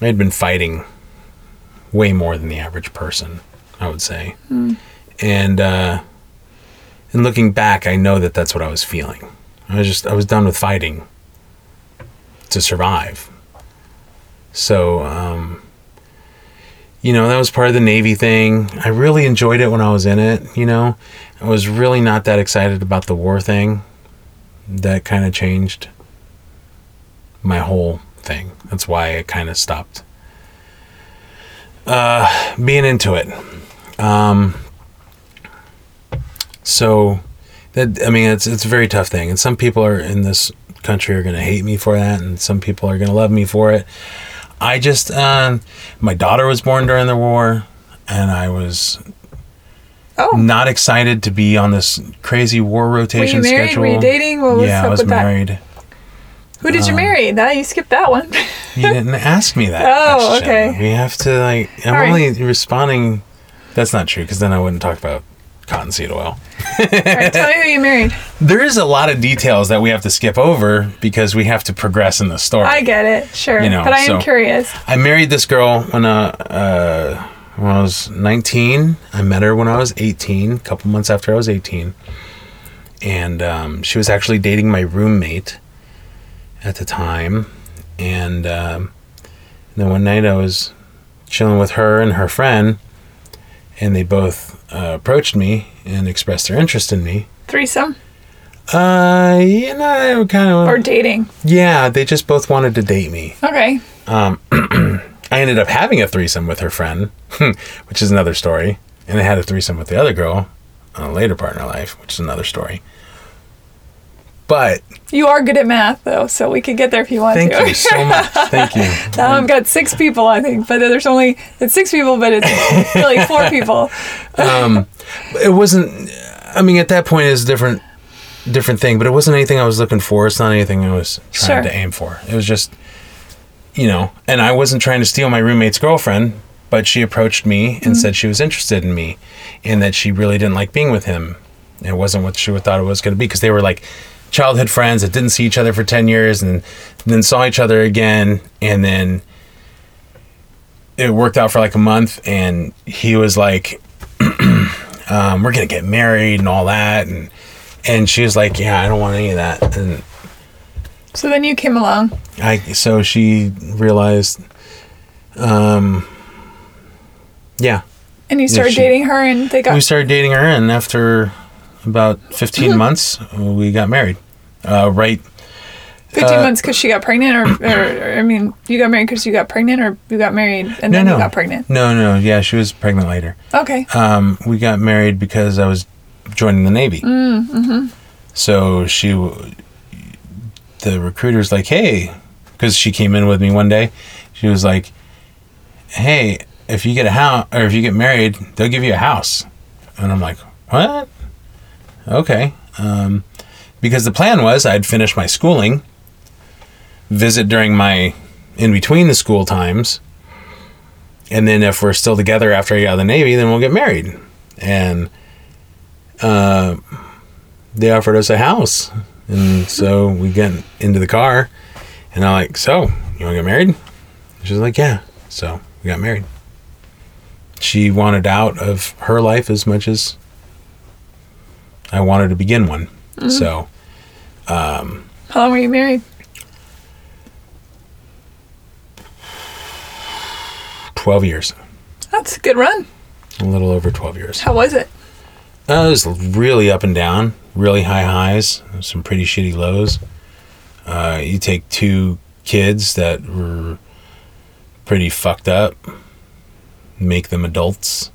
I had been fighting way more than the average person, I would say. Mm. And looking back, I know that that's what I was feeling. I was done with fighting to survive. So, that was part of the Navy thing. I really enjoyed it when I was in it, I was really not that excited about the war thing. That kind of changed my whole thing. That's why I kind of stopped being into it. So that, it's a very tough thing. And some people are in this country are going to hate me for that. And some people are going to love me for it. I just, my daughter was born during the war, and I was not excited to be on this crazy war rotation schedule. Were you married? Were you dating? What was up with that? Yeah, I was married. Who did you marry? Now you skipped that one. You didn't ask me that question. Okay. We have to, I'm all only responding. That's not true, because then I wouldn't talk about cottonseed oil. All right, tell me who you married. There is a lot of details that we have to skip over because we have to progress in the story. I get it, sure. But I am curious. I married this girl when I was 19. I met her when I was 18, a couple months after I was 18. And she was actually dating my roommate at the time. And then one night I was chilling with her and her friend, and they both approached me and expressed their interest in me. Threesome? You know, they kind of... Or dating. Yeah, they just both wanted to date me. Okay. I ended up having a threesome with her friend, which is another story. And I had a threesome with the other girl on a later part in her life, which is another story. But... You are good at math, though, so we could get there if you want to. Thank you so much. Thank you. Now I've got six people, I think. But there's only... It's six people, but it's really four people. It wasn't... I mean, at that point, it's different thing, but it wasn't anything I was looking for. It's not anything I was trying to aim for. It was just... You know, and I wasn't trying to steal my roommate's girlfriend, but she approached me and said she was interested in me and that she really didn't like being with him. It wasn't what she thought it was going to be, because they were like childhood friends that didn't see each other for 10 years and then saw each other again. And then it worked out for like a month, and he was like, we're going to get married and all that. And she was like, yeah, I don't want any of that. And so then you came along. So she realized, yeah. And you started dating her, and they got... We started dating her, and after about 15 months, we got married. 15 months because she got pregnant, or I mean, you got married because you got pregnant, or you got married and then you got pregnant? No. Yeah, she was pregnant later. Okay. We got married because I was joining the Navy. Mm-hmm. So the recruiter's like, hey, because she came in with me one day, she was like, hey, if you get a house, or if you get married, they'll give you a house. And I'm like, what? Okay. Because the plan was I'd finish my schooling, visit during my in between the school times, and then if we're still together after I get out of the Navy, then we'll get married. And they offered us a house. And so we got into the car, and I'm like, so, you want to get married? She's like, yeah. So we got married. She wanted out of her life as much as I wanted to begin one. Mm-hmm. So. How long were you married? 12 years. That's a good run. A little over 12 years. How was it? It was really up and down. Really high highs, some pretty shitty lows. You take two kids that were pretty fucked up, make them adults,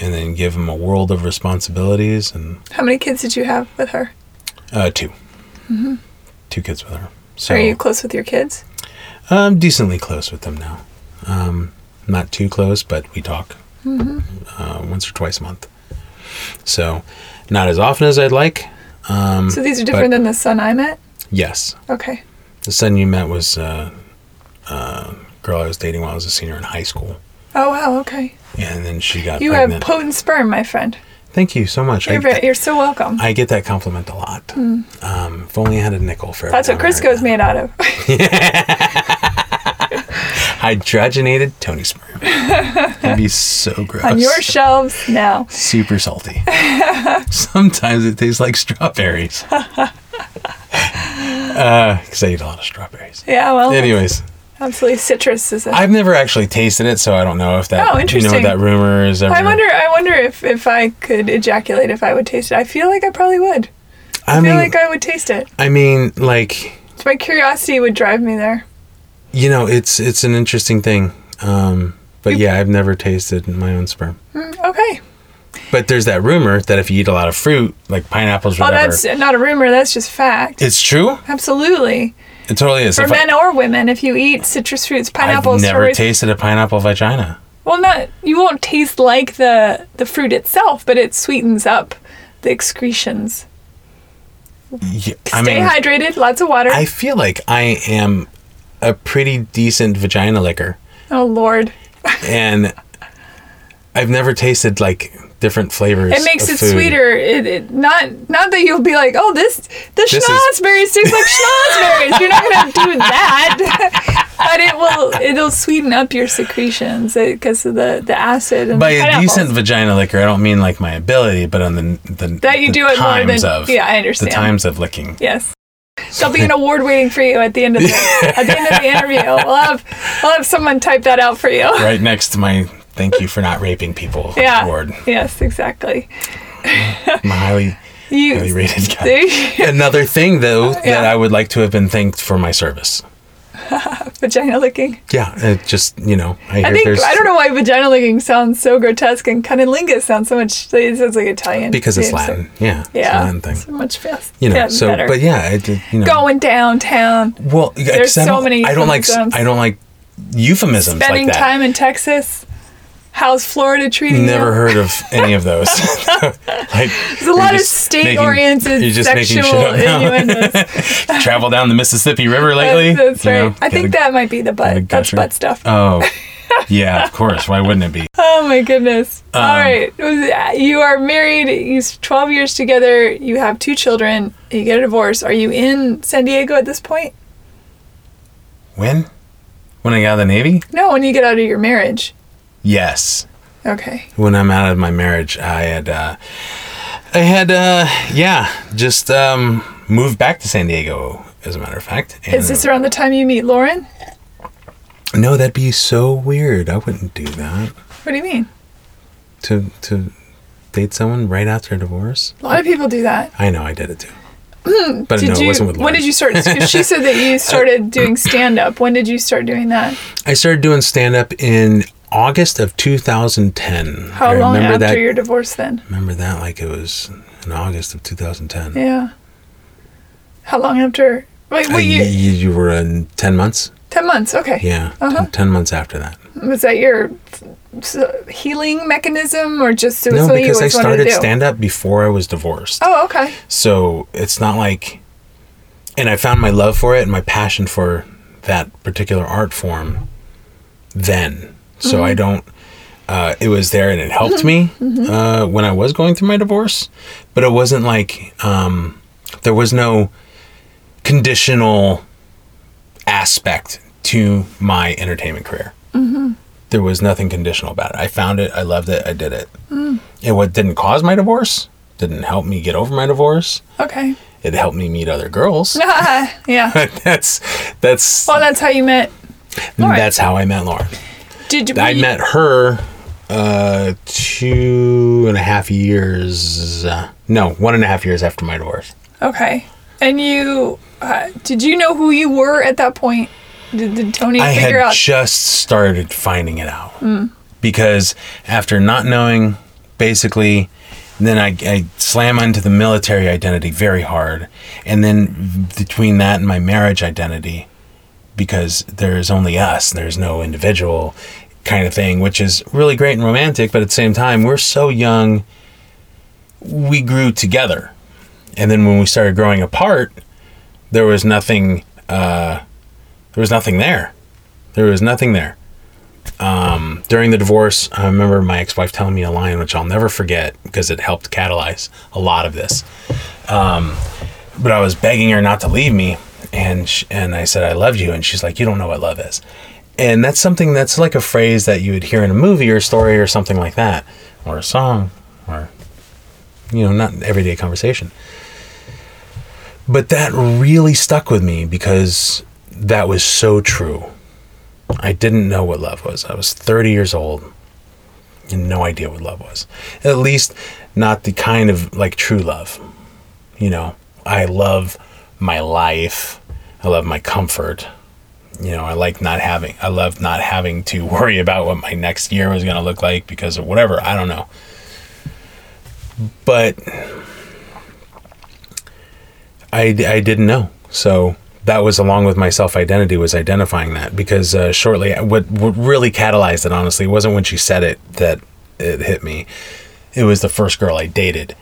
and then give them a world of responsibilities. And how many kids did you have with her? Two. Mm-hmm. Two kids with her. So, are you close with your kids? I'm decently close with them now. Not too close, but we talk once or twice a month. So... Not as often as I'd like. So these are different than the son I met? Yes. Okay. The son you met was a girl I was dating while I was a senior in high school. Oh, wow. Okay. And then she got pregnant. You have potent sperm, my friend. Thank you so much. You're so welcome. I get that compliment a lot. Mm. If only I had a nickel for every time. That's what Crisco's made out of. Hydrogenated Tony sperm. That'd be so gross. On your shelves now. Super salty. Sometimes it tastes like strawberries. Because I eat a lot of strawberries. Yeah, well. Anyways. Absolutely, citrus is it. I've never actually tasted it, so I don't know if that. Oh, interesting. You know, that rumor is everywhere. I wonder if I could ejaculate if I would taste it. I feel like I probably would. I feel like I would taste it. I mean, like. My curiosity would drive me there. You know, it's an interesting thing. But yeah, I've never tasted my own sperm. Okay. But there's that rumor that if you eat a lot of fruit, like pineapples or whatever. Oh, that's not a rumor. That's just fact. It's true? Absolutely. It totally is. For men or women, if you eat citrus fruits, pineapples... I've never tasted a pineapple vagina. Well, you won't taste like the fruit itself, but it sweetens up the excretions. Yeah, Stay hydrated, lots of water. I feel like I am... a pretty decent vagina liquor. Oh, Lord. And I've never tasted, like, different flavors. It makes it sweeter. It not that you'll be like, oh, this schnozberries tastes like schnozberries. You're not going to do that. But it'll sweeten up your secretions because of the acid and by pineapples. A decent vagina liquor, I don't mean, like, my ability, but on the that you do it more than... Yeah, I understand. The times of licking. Yes. There'll be an award waiting for you at the end of the interview. We'll have someone type that out for you. Right next to my thank you for not raping people award. Yes, exactly. My highly rated guy. Another thing though that I would like to have been thanked for my service. Vagina licking. Yeah, it just, I don't know why vagina licking sounds so grotesque, and cunnilingus sounds so much, it sounds like Italian. Because it's Latin. So, it's Latin thing. So much faster. Better. But going downtown. Well, there's so many. I don't like euphemisms spending like that. Spending time in Texas. How's Florida treating you? Never heard of any of those. There's a lot of state-oriented sexual innuendos. Travel down the Mississippi River lately? That's right. I think that might be the butt. That's butt stuff. Oh, yeah, of course. Why wouldn't it be? Oh, my goodness. All right. You are married. You 12 years together. You have 2 children. You get a divorce. Are you in San Diego at this point? When I got out of the Navy? No, when you get out of your marriage. Yes. Okay. When I'm out of my marriage, I had moved back to San Diego, as a matter of fact. And is this around the time you meet Lauren? No, that'd be so weird. I wouldn't do that. What do you mean? To date someone right after a divorce? A lot of people do that. I know, I did it too. But it wasn't with Lauren. When did you start? She said that you started doing stand-up. When did you start doing that? I started doing stand-up in August of 2010. How long after your divorce then? Remember that like it was in August of 2010. Yeah. How long after? Wait, what year? You were in 10 months. 10 months, okay. Yeah, 10 months after that. Was that your healing mechanism or just... No, because I started stand-up before I was divorced. Oh, okay. So it's not like... And I found my love for it and my passion for that particular art form then. So I don't, it was there and it helped me when I was going through my divorce, but it wasn't like, there was no conditional aspect to my entertainment career. Mm-hmm. There was nothing conditional about it. I found it. I loved it. I did it. Mm. And what didn't cause my divorce didn't help me get over my divorce. Okay. It helped me meet other girls. Yeah. That's. Well, that's how you met Lauren. That's how I met Lauren. I met her 1.5 years after my divorce. Okay. And you, did you know who you were at that point? Did Tony figure out? I had just started finding it out. Mm. Because after not knowing, basically, then I slam into the military identity very hard. And then between that and my marriage identity... because there's only us, there's no individual kind of thing, which is really great and romantic, but at the same time, we're so young, we grew together. And then when we started growing apart, there was nothing there. During the divorce, I remember my ex-wife telling me a line, which I'll never forget because it helped catalyze a lot of this. But I was begging her not to leave me. And I said, I loved you. And she's like, you don't know what love is. And that's something that's like a phrase that you would hear in a movie or story or something like that, or a song, or, not everyday conversation. But that really stuck with me because that was so true. I didn't know what love was. I was 30 years old and no idea what love was. At least not the kind of like true love. I love my life. I love my comfort. I love not having to worry about what my next year was going to look like because of whatever. I don't know. But I didn't know. So that was along with my self-identity was identifying that because shortly, what really catalyzed it, honestly, wasn't when she said it that it hit me. It was the first girl I dated.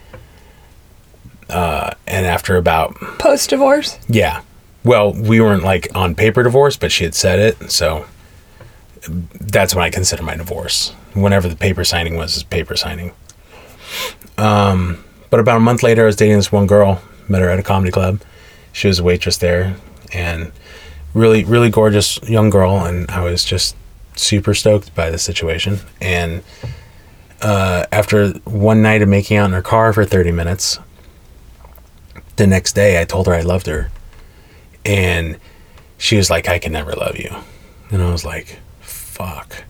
And after about... Post-divorce? Yeah. Well, we weren't like on paper divorce, but she had said it. So that's when I consider my divorce. Whenever the paper signing was, is paper signing. But about a month later, I was dating this one girl. Met her at a comedy club. She was a waitress there. And really, really gorgeous young girl. And I was just super stoked by the situation. And after one night of making out in her car for 30 minutes... The next day, I told her I loved her. And she was like, I can never love you. And I was like, fuck,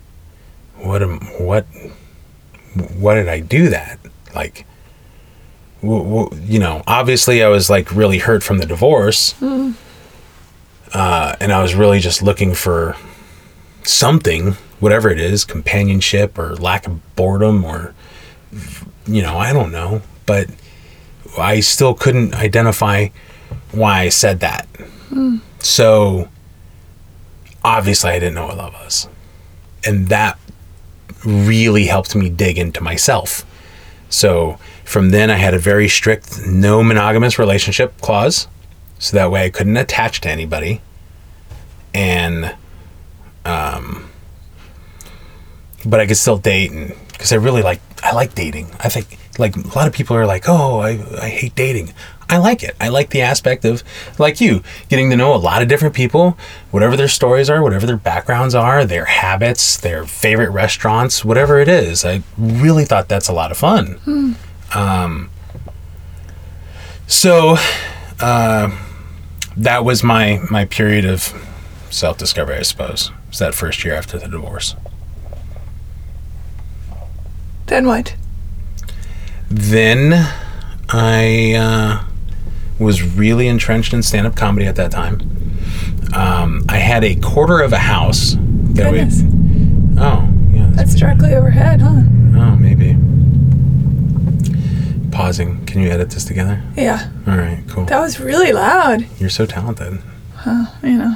what did I do that? Like, you know, obviously I was like really hurt from the divorce. Mm. And I was really just looking for something, whatever it is, companionship or lack of boredom or, you know, I don't know. But I still couldn't identify why I said that. Mm. So obviously I didn't know what love was. And that really helped me dig into myself. So from then I had a very strict no monogamous relationship clause. So that way I couldn't attach to anybody. And, but I could still date, and because I really like, I like dating. I think like a lot of people are like, oh, I hate dating. I like it. I like the aspect of, like you, getting to know a lot of different people, whatever their stories are, whatever their backgrounds are, their habits, their favorite restaurants, whatever it is. I really thought that's a lot of fun. Hmm. So that was my period of self-discovery, I suppose. It was that first year after the divorce. Then what? Then I was really entrenched in stand-up comedy at that time. I had a quarter of a house. That Goodness. Oh, yeah. That's directly overhead, huh? Oh, maybe. Pausing. Can you edit this together? Yeah. All right, cool. That was really loud. You're so talented. Well, you know.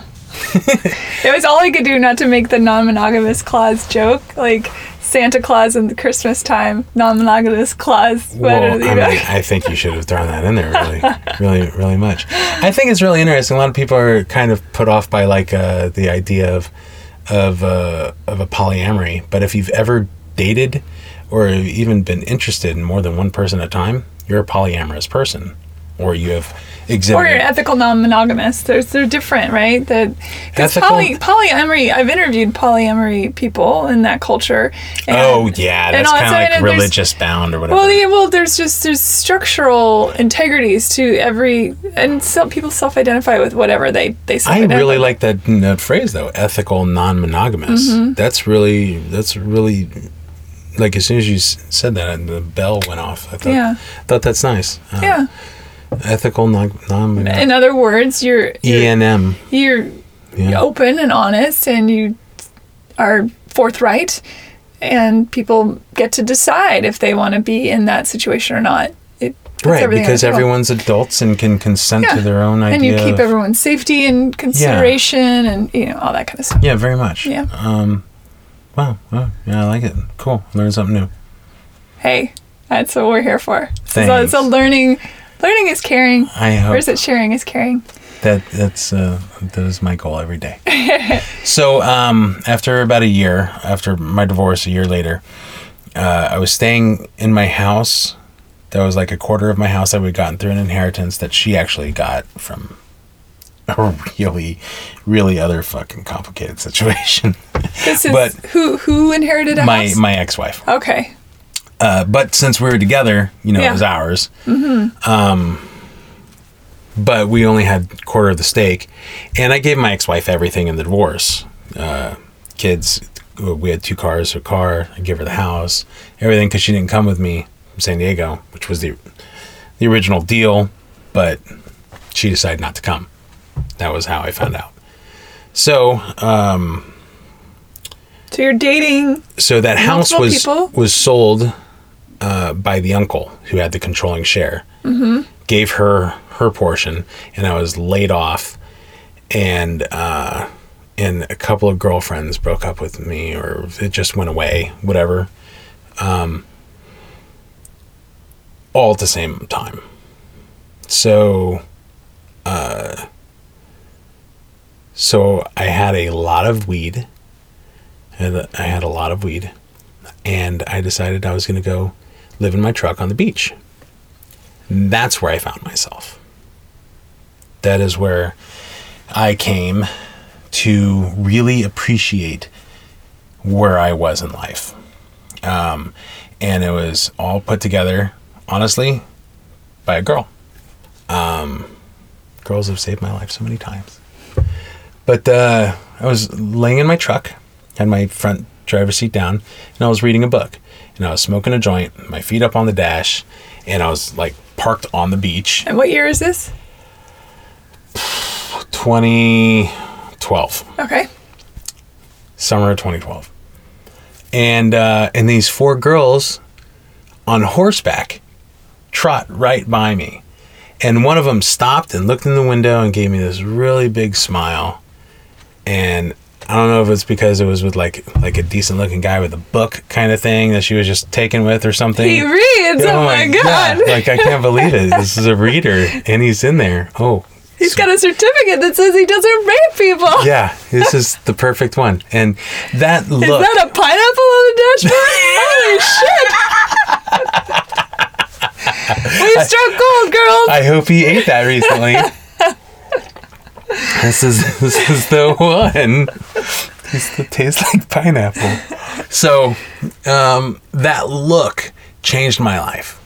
It was all I could do not to make the non-monogamous clause joke, like Santa Claus and the Christmas time, non-monogamous clause. Well, I mean, I think you should have thrown that in there really much. I think it's really interesting. A lot of people are kind of put off by like the idea of a polyamory. But if you've ever dated or even been interested in more than one person at a time, you're a polyamorous person. Or you have exhibited... Or you're ethical non-monogamous. They're different, right? Polyamory... I've interviewed polyamory people in that culture. And, oh, yeah. That's kind of like religious bound or whatever. Well, yeah, well, there's structural integrities to every... And so people self-identify with whatever they self-identify. I really like that phrase, though. Ethical non-monogamous. Mm-hmm. That's really... Like, as soon as you said that, and the bell went off. I thought that's nice. Yeah. Ethical non-monogamous. In other words, you're E&M. You're open and honest, and you are forthright, and people get to decide if they want to be in that situation or not. Right, because everyone's adults and can consent to their own idea. And you keep everyone's safety and consideration, and you know all that kind of stuff. Yeah, very much. Yeah. Wow. Well, yeah, I like it. Cool. Learn something new. Hey, that's what we're here for. Thanks. So it's a learning. Learning is caring. I hope. Or is it sharing is caring? That is my goal every day. So after about a year, after my divorce, a year later, I was staying in my house. That was like a quarter of my house that we'd gotten through an inheritance that she actually got from a really, really other fucking complicated situation. Who inherited a house? My ex-wife. Okay. But since we were together, you know, it was ours. Mm-hmm. But we only had a quarter of the stake. And I gave my ex-wife everything in the divorce. Kids, we had 2 cars, a car. I gave her the house, everything, because she didn't come with me from San Diego, which was the original deal. But she decided not to come. That was how I found out. So... So you're dating. So that house was sold by the uncle who had the controlling share. Mm-hmm. Gave her portion, and I was laid off, and a couple of girlfriends broke up with me, or it just went away, whatever. All at the same time. So. So I had a lot of weed. I had a lot of weed, and I decided I was going to go live in my truck on the beach. And that's where I found myself. That is where I came to really appreciate where I was in life. And it was all put together, honestly, by a girl. Girls have saved my life so many times. But I was laying in my truck, had my front driver's seat down, and I was reading a book. And I was smoking a joint, my feet up on the dash, and I was like parked on the beach. And what year is this? 2012. Okay. Summer of 2012. And these four girls on horseback trot right by me. And one of them stopped and looked in the window and gave me this really big smile. And I don't know if it's because it was with like a decent looking guy with a book kind of thing that she was just taken with or something. He reads. Oh my God. Yeah, like I can't believe it. This is a reader and he's in there. Oh, he's got a certificate that says he doesn't rape people. Yeah, this is the perfect one. And that look. Is that a pineapple on the dashboard? Holy shit. We struck gold, girls. I hope he ate that recently. This is the one. It tastes like pineapple. So that look changed my life.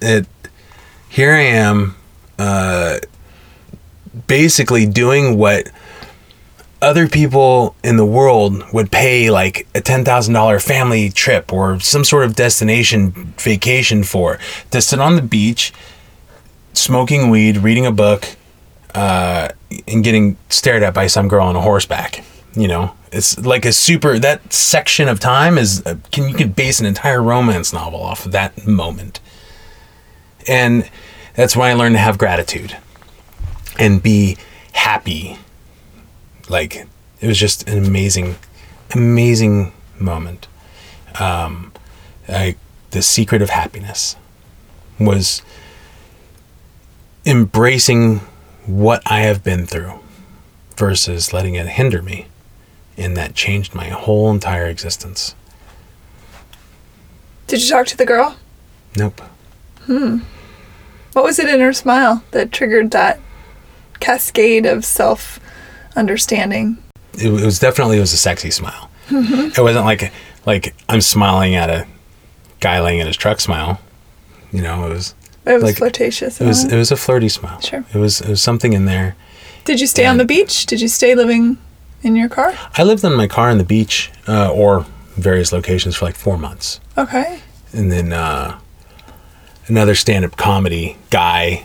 Here I am. Basically doing what other people in the world would pay like a $10,000 family trip or some sort of destination vacation for, to sit on the beach, smoking weed, reading a book, and getting stared at by some girl on a horseback. You know, it's like that section of time you can base an entire romance novel off of that moment. And that's why I learned to have gratitude and be happy. Like, it was just an amazing, amazing moment. The secret of happiness was embracing what I have been through versus letting it hinder me. And that changed my whole entire existence. Did you talk to the girl? Nope. What was it in her smile that triggered that cascade of self-understanding? It was a sexy smile. Mm-hmm. It wasn't like I'm smiling at a guy laying in his truck smile. You know, it was like, flirtatious. It was a flirty smile. Sure. It was something in there. Did you stay on the beach? Did you stay living in your car? I lived in my car on the beach or various locations for like 4 months. Okay. And then another stand-up comedy guy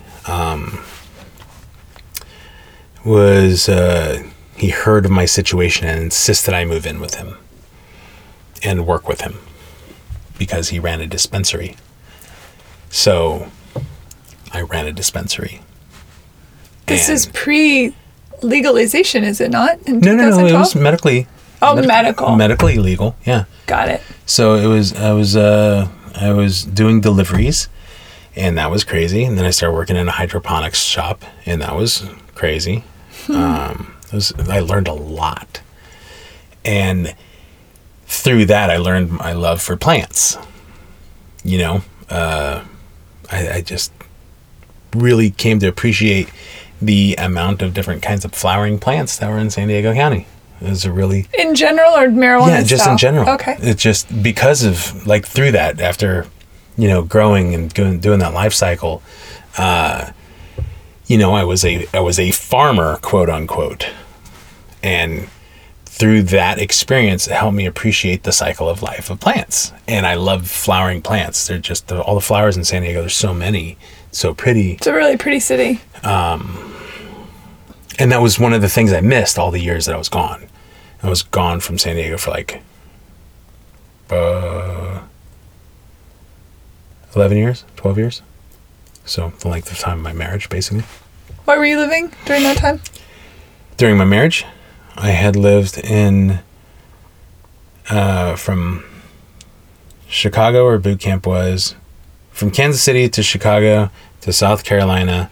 he heard of my situation and insisted I move in with him and work with him because he ran a dispensary. So I ran a dispensary. This is pre-legalization, is it not? In 2012? No, it was medically. Oh, medical. Medically legal, yeah. Got it. So it was. I was doing deliveries. And that was crazy. And then I started working in a hydroponics shop, and that was crazy. I learned a lot. And through that, I learned my love for plants. You know, I just really came to appreciate the amount of different kinds of flowering plants that were in San Diego County. It was a really... In general or marijuana? Yeah, just style? In general. Okay. It's just because of, like, through that, after... you know, growing and doing that life cycle, you know, I was a farmer, quote unquote. And through that experience, it helped me appreciate the cycle of life of plants. And I love flowering plants. They're just all the flowers in San Diego. There's so many, so pretty. It's a really pretty city. And that was one of the things I missed all the years that I was gone. I was gone from San Diego for like, 11 years, 12 years. So the length of time of my marriage, basically. Where were you living during that time? During my marriage, I had lived in, from Chicago, where boot camp was, from Kansas City to Chicago, to South Carolina,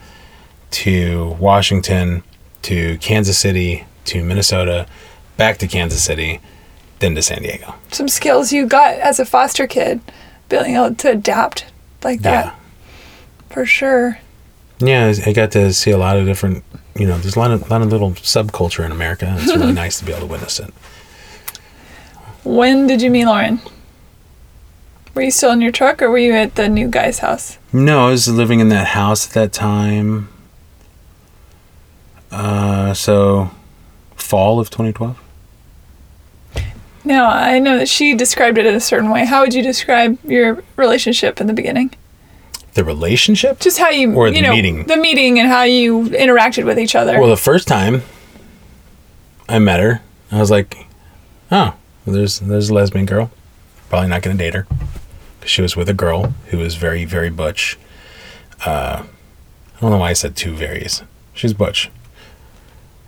to Washington, to Kansas City, to Minnesota, back to Kansas City, then to San Diego. Some skills you got as a foster kid. Being able to adapt like that, for sure. Yeah, I got to see a lot of different, you know, there's a lot of little subculture in America, and it's really nice to be able to witness it. When did you meet Lauren? Were you still in your truck, or were you at the new guy's house? No, I was living in that house at that time. So fall of 2012. Now, I know that she described it in a certain way. How would you describe your relationship in the beginning? The relationship? Just how you... Or the meeting? The meeting and how you interacted with each other. Well, the first time I met her, I was like, oh, there's a lesbian girl. Probably not going to date her. She was with a girl who was very, very butch. I don't know why I said two varies. She's butch.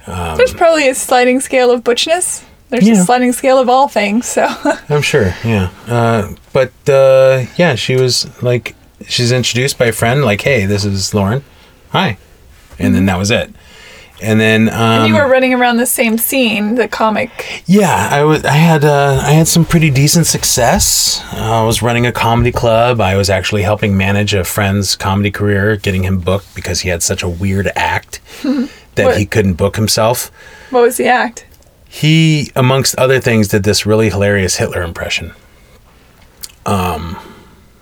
There's probably a sliding scale of butchness. There's a sliding scale of all things, so. I'm sure, yeah. But she was like, she's introduced by a friend, like, hey, this is Lauren. Hi. And then that was it. And then... and you were running around the same scene, the comic. Yeah, I had some pretty decent success. I was running a comedy club. I was actually helping manage a friend's comedy career, getting him booked because he had such a weird act that he couldn't book himself. What was the act? He, amongst other things, did this really hilarious Hitler impression. It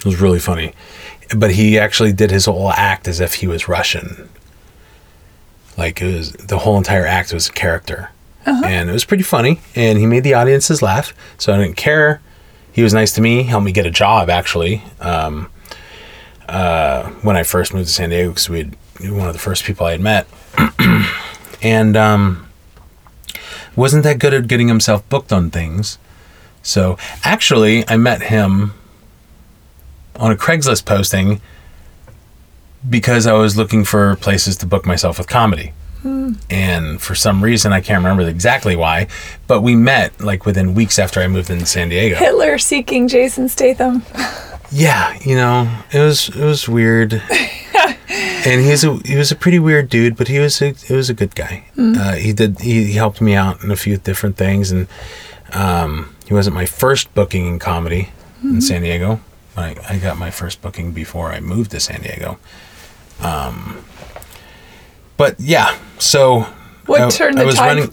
was really funny. But he actually did his whole act as if he was Russian. Like, it was, the whole entire act was a character. Uh-huh. And it was pretty funny. And he made the audiences laugh. So I didn't care. He was nice to me. Helped me get a job, actually. When I first moved to San Diego, because we were one of the first people I had met. And, wasn't that good at getting himself booked on things. So actually I met him on a Craigslist posting because I was looking for places to book myself with comedy. And for some reason, I can't remember exactly why, but we met like within weeks after I moved into San Diego. Hitler seeking Jason Statham. Yeah. You know, it was weird. And he was a pretty weird dude, but he was a good guy. He helped me out in a few different things, and he wasn't my first booking in comedy in San Diego. I got my first booking before I moved to San Diego. But yeah, so I was running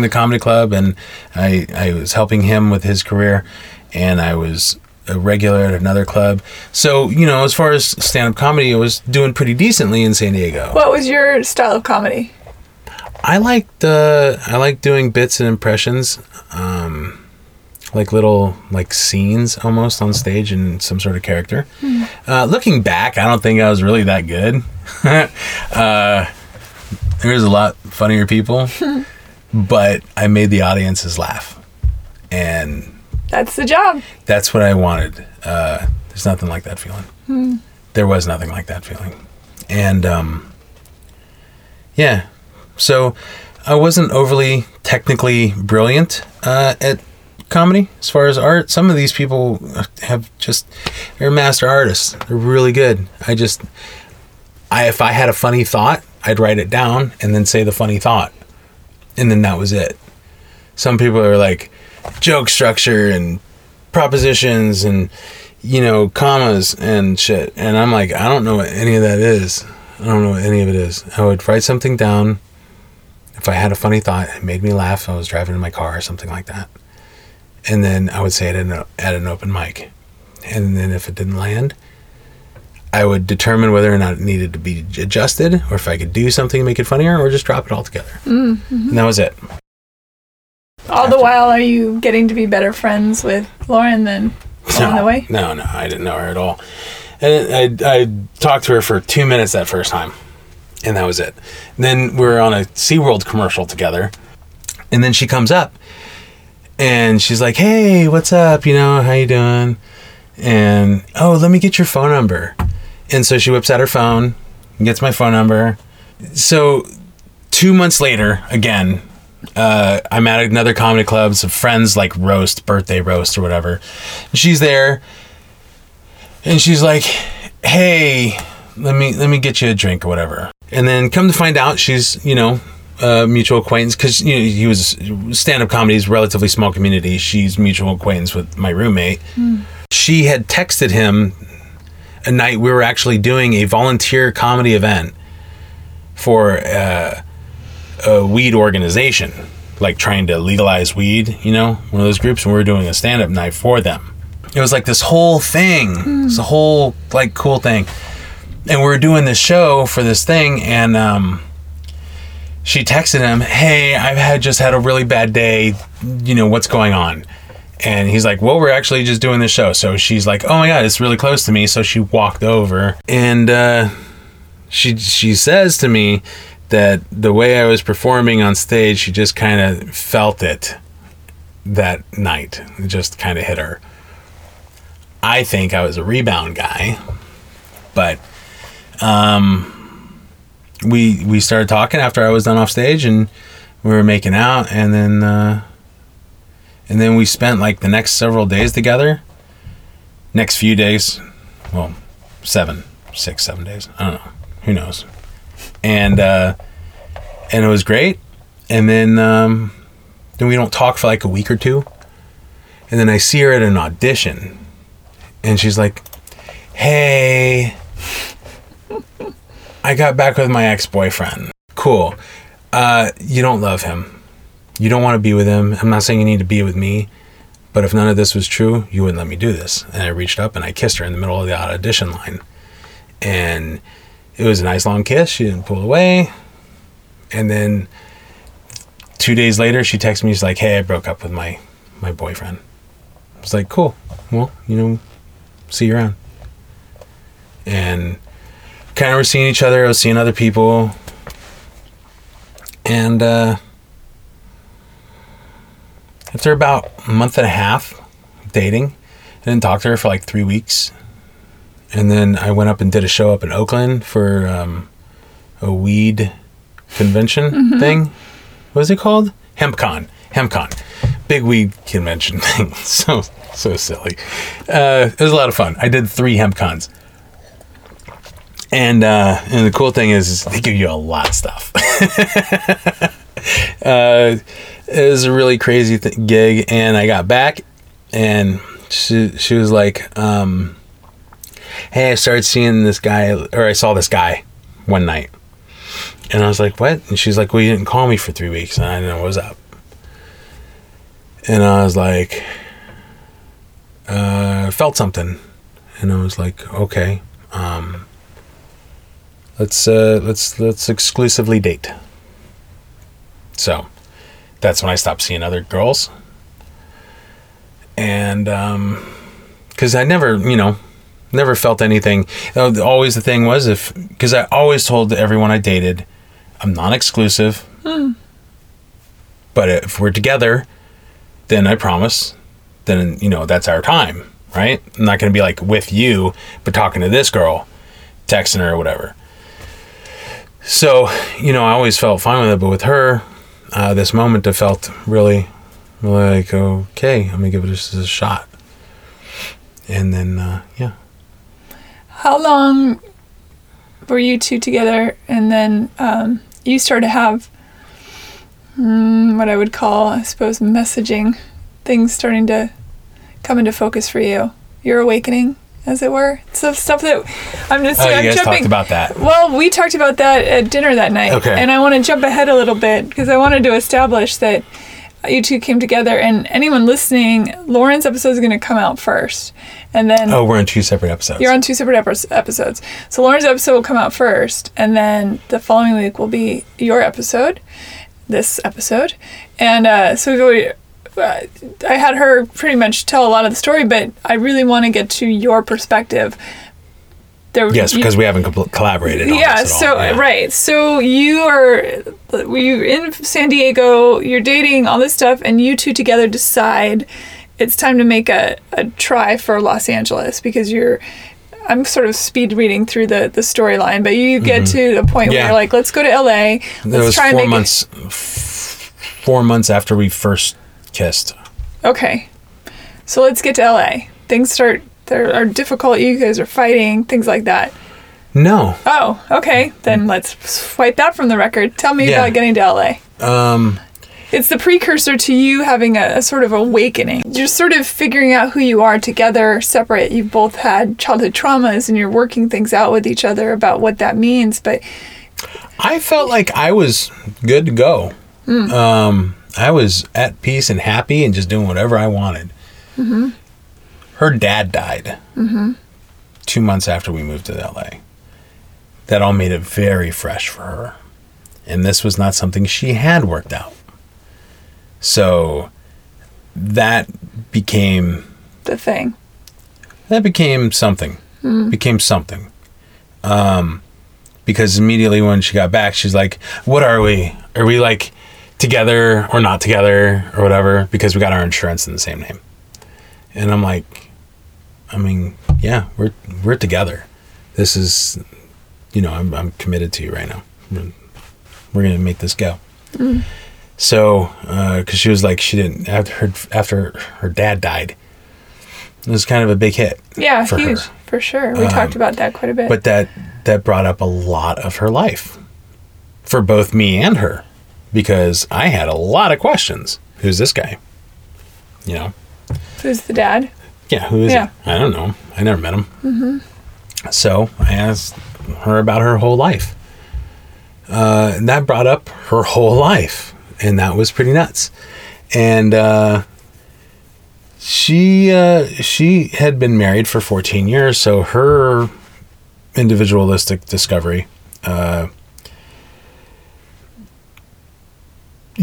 the comedy club, and I was helping him with his career, and I was a regular at another club. So, you know, as far as stand-up comedy, I was doing pretty decently in San Diego. What was your style of comedy? I liked doing bits and impressions, like little like scenes almost on stage in some sort of character. Looking back, I don't think I was really that good. There's a lot funnier people, but I made the audiences laugh, and that's the job. That's what I wanted. There's nothing like that feeling. There was nothing like that feeling. And, so I wasn't overly technically brilliant at comedy as far as art. Some of these people they're master artists. They're really good. If I had a funny thought, I'd write it down and then say the funny thought. And then that was it. Some people are like, joke structure and propositions and, you know, commas and shit. And I'm like, I don't know what any of that is. I don't know what any of it is. I would write something down. If I had a funny thought, it made me laugh. I was driving in my car or something like that. And then I would say it at an open mic. And then if it didn't land, I would determine whether or not it needed to be adjusted, or if I could do something to make it funnier, or just drop it all together. And that was it. All the while, are you getting to be better friends with Lauren than along the way? No, I didn't know her at all. And I talked to her for 2 minutes that first time, and that was it. And then we were on a SeaWorld commercial together, and then she comes up, and she's like, hey, what's up? You know, how you doing? And, oh, let me get your phone number. And so she whips out her phone and gets my phone number. So 2 months later, again... I'm at another comedy club, some friends like birthday roast or whatever. And she's there, and she's like, "Hey, let me get you a drink or whatever." And then come to find out, she's, you know, a mutual acquaintance, because, you know, he was stand-up comedy is a relatively small community. She's mutual acquaintance with my roommate. She had texted him a night we were actually doing a volunteer comedy event for a weed organization, like trying to legalize weed, you know, one of those groups, and we were doing a stand-up night for them. It was like this whole thing. It's a whole like cool thing. And we're doing this show for this thing, and she texted him, hey, I've just had a really bad day, you know, what's going on? And he's like, well, we're actually just doing this show. So she's like, oh my God, it's really close to me. So she walked over, and she says to me that the way I was performing on stage, she just kind of felt it that night. It just kind of hit her. I think I was a rebound guy, but we started talking after I was done off stage, and we were making out, and then we spent like the next several days together. Next few days, well, 7 days. I don't know. Who knows? And it was great. And then we don't talk for like a week or two. And then I see her at an audition, and she's like, "Hey, I got back with my ex-boyfriend. Cool. You don't love him. You don't want to be with him. I'm not saying you need to be with me, but if none of this was true, you wouldn't let me do this." And I reached up and I kissed her in the middle of the audition line. And it was a nice long kiss. She didn't pull away. And then 2 days later, she texted me. She's like, "Hey, I broke up with my boyfriend." I was like, "Cool. Well, you know, see you around." And kind of we're seeing each other. I was seeing other people. And, after about a month and a half dating, I didn't talk to her for like 3 weeks. And then I went up and did a show up in Oakland for a weed convention thing. What was it called? HempCon. Big weed convention thing. So silly. It was a lot of fun. I did 3 HempCons. And the cool thing is they give you a lot of stuff. It was a really crazy gig, and I got back, and she was like, "Hey, I saw this guy one night," and I was like, "What?" And she's like, "Well, you didn't call me for 3 weeks, and I didn't know what was up." And I was like, felt something," and I was like, "Okay, let's exclusively date." So that's when I stopped seeing other girls. And, cause I never felt anything. Always the thing was cause I always told everyone I dated, I'm non-exclusive, but if we're together, then I promise, then, you know, that's our time, right? I'm not going to be like with you, but talking to this girl, texting her or whatever. So, you know, I always felt fine with it, but with her, this moment I felt really like, okay, I'm gonna give it just a shot. And then yeah. How long were you two together? And then you started to have what I would call, I suppose, messaging, things starting to come into focus for you, your awakening, as it were. So stuff that I'm just I'm you guys jumping. Talked about that. Well, we talked about that at dinner that night. Okay. And I want to jump ahead a little bit because I wanted to establish that you two came together, and anyone listening, Lauren's episode is going to come out first. And then we're on 2 separate episodes. You're on 2 separate episodes. So Lauren's episode will come out first, and then the following week will be your episode, this episode. And so we've already I had her pretty much tell a lot of the story, but I really want to get to your perspective. Yes, because we haven't collaborated on this at all. Yeah, right. So you're in San Diego, you're dating, all this stuff, and you two together decide it's time to make a try for Los Angeles because I'm sort of speed reading through the storyline, but you get to a point where you're like, let's go to LA. Let's try and make it. 4 months after we first kissed. Okay, so let's get to LA. Things are difficult. You guys are fighting, things like that. No. Oh, okay. Then let's wipe that from the record. Tell me about getting to LA. It's the precursor to you having a sort of awakening. You're sort of figuring out who you are together, separate. You've both had childhood traumas, and you're working things out with each other about what that means. But I felt like I was good to go. I was at peace and happy and just doing whatever I wanted. Her dad died 2 months after we moved to LA. That all made it very fresh for her. And this was not something she had worked out. So that became... the thing. That became something. Mm. Became something. Because immediately when she got back, she's like, what are we? Are we like together or not together or whatever? Because we got our insurance in the same name. And I'm like, I mean, yeah, we're together. This is, you know, I'm committed to you right now. We're going to make this go. Mm. So, because she was like, she didn't, after her dad died, it was kind of a big hit. Yeah, for huge, her. For sure. We talked about that quite a bit. But that brought up a lot of her life for both me and her, because I had a lot of questions. Who's this guy? You know? Who's the dad? Yeah, who is he? I don't know. I never met him. Mm-hmm. So I asked her about her whole life. And that brought up her whole life. And that was pretty nuts. And she had been married for 14 years. So her individualistic discovery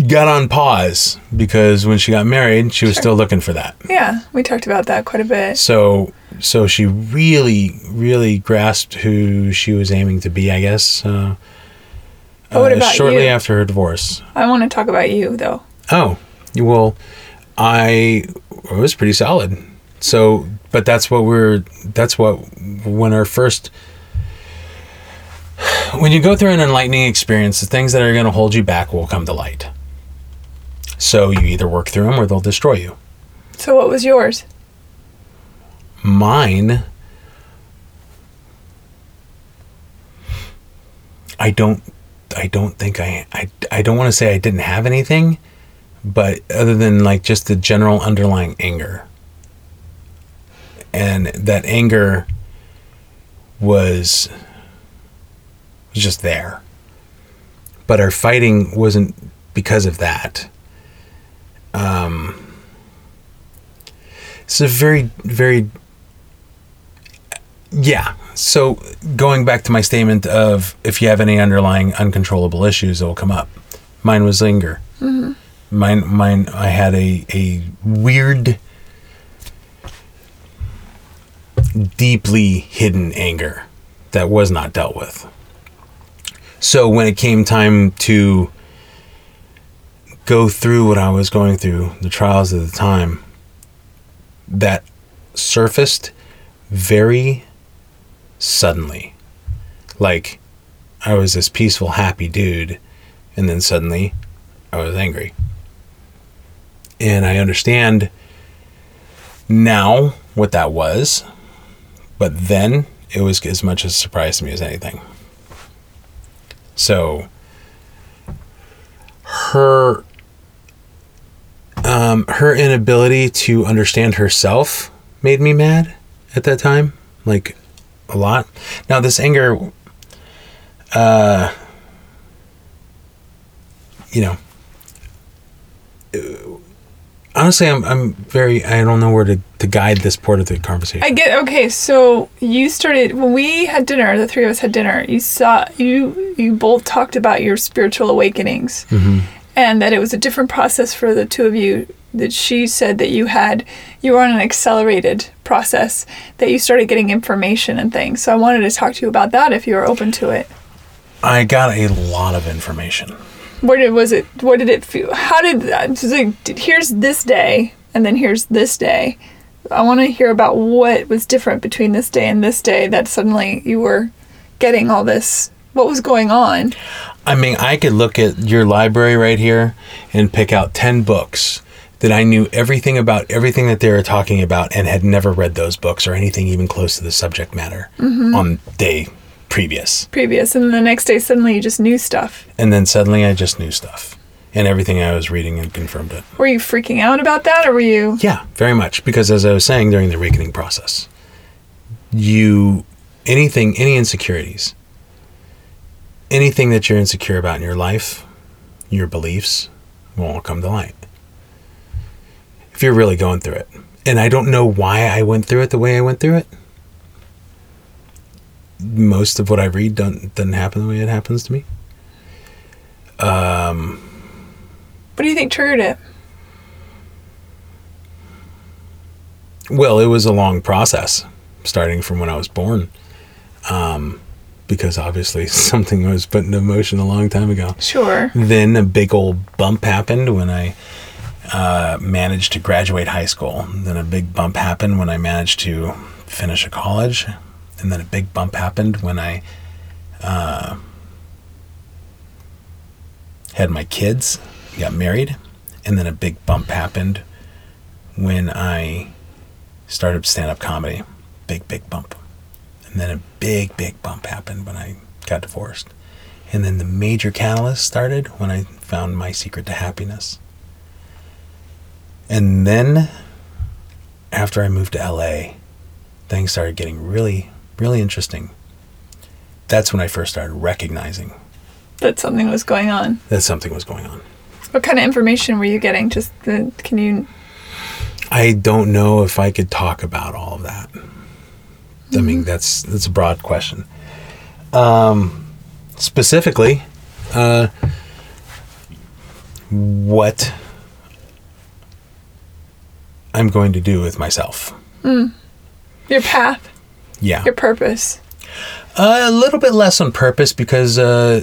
got on pause because when she got married, she was still looking for that. Yeah, we talked about that quite a bit. So she really, really grasped who she was aiming to be, I guess. What about shortly you? After her divorce. I want to talk about you, though. Oh, well, I was pretty solid. So, but when our first, when you go through an enlightening experience, the things that are going to hold you back will come to light. So you either work through them or they'll destroy you. So what was yours? Mine, I don't want to say I didn't have anything, but other than like just the general underlying anger. And that anger was just there. But our fighting wasn't because of that. It's a very, very... Yeah. So going back to my statement of if you have any underlying uncontrollable issues, it will come up. Mine was anger. Mm-hmm. Mine. I had a weird, deeply hidden anger that was not dealt with. So when it came time to go through what I was going through, the trials at the time, that surfaced very suddenly. Like, I was this peaceful, happy dude, and then suddenly I was angry. And I understand now what that was, but then it was as much a surprise to me as anything. So her inability to understand herself made me mad at that time, like a lot. Now this anger, you know, honestly, I'm very, I don't know where to guide this part of the conversation. I get, okay, so you started, when we had dinner, the three of us had dinner, you both talked about your spiritual awakenings, mm-hmm. and that it was a different process for the two of you, that she said that you were on an accelerated process, that you started getting information and things. So I wanted to talk to you about that if you were open to it. I got a lot of information. What did it feel? How did that? Like, here's this day, and then here's this day. I want to hear about what was different between this day and this day that suddenly you were getting all this. What was going on? I mean, I could look at your library right here and pick out 10 books that I knew everything about, everything that they were talking about, and had never read those books or anything even close to the subject matter mm-hmm. on day previous, and then the next day suddenly you just knew stuff, and then suddenly I just knew stuff, and everything I was reading and confirmed it. Were you freaking out about that, or were you? Yeah, very much, because as I was saying, during the awakening process, any insecurities, anything that you're insecure about in your life, your beliefs, will all come to light if you're really going through it. And I don't know why I went through it the way I went through it. most of what I read doesn't happen the way it happens to me. What do you think triggered it? Well, it was a long process, starting from when I was born, because obviously something was put into motion a long time ago. Sure. Then a big old bump happened when I managed to graduate high school. Then a big bump happened when I managed to finish a college. And then a big bump happened when I had my kids, got married. And then a big bump happened when I started stand-up comedy. Big, big bump. And then a big, big bump happened when I got divorced. And then the major catalyst started when I found my secret to happiness. And then after I moved to LA, things started getting really, really interesting. That's when I first started recognizing that something was going on. What kind of information were you getting? I don't know if I could talk about all of that. Mm-hmm. I mean, that's a broad question. Specifically, what I'm going to do with myself. Mm. Your path. Yeah. Your purpose. A little bit less on purpose because, I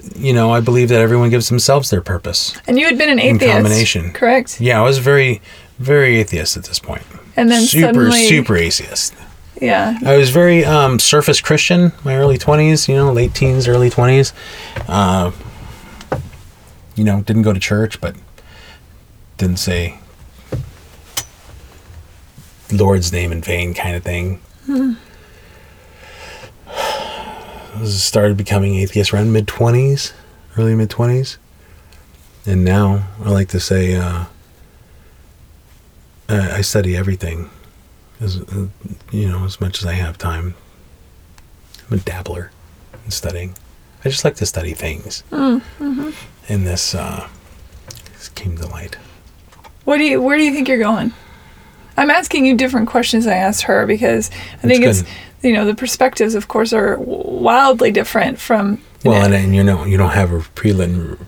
believe that everyone gives themselves their purpose. And you had been an atheist. In combination. Correct? Yeah, I was very, very atheist at this point. And then super atheist. Yeah. I was very surface Christian, my early 20s, late teens, early 20s. Didn't go to church, but didn't say Lord's name in vain kind of thing. Hmm. Started becoming atheist around mid-20s. And now I like to say I study everything as much as I have time. I'm a dabbler in studying. I just like to study things. Mm-hmm. And this came to light. Where do you think you're going? I'm asking you different questions I asked her because I think it's the perspectives, of course, are wildly different from... Well, and you don't have a pre-written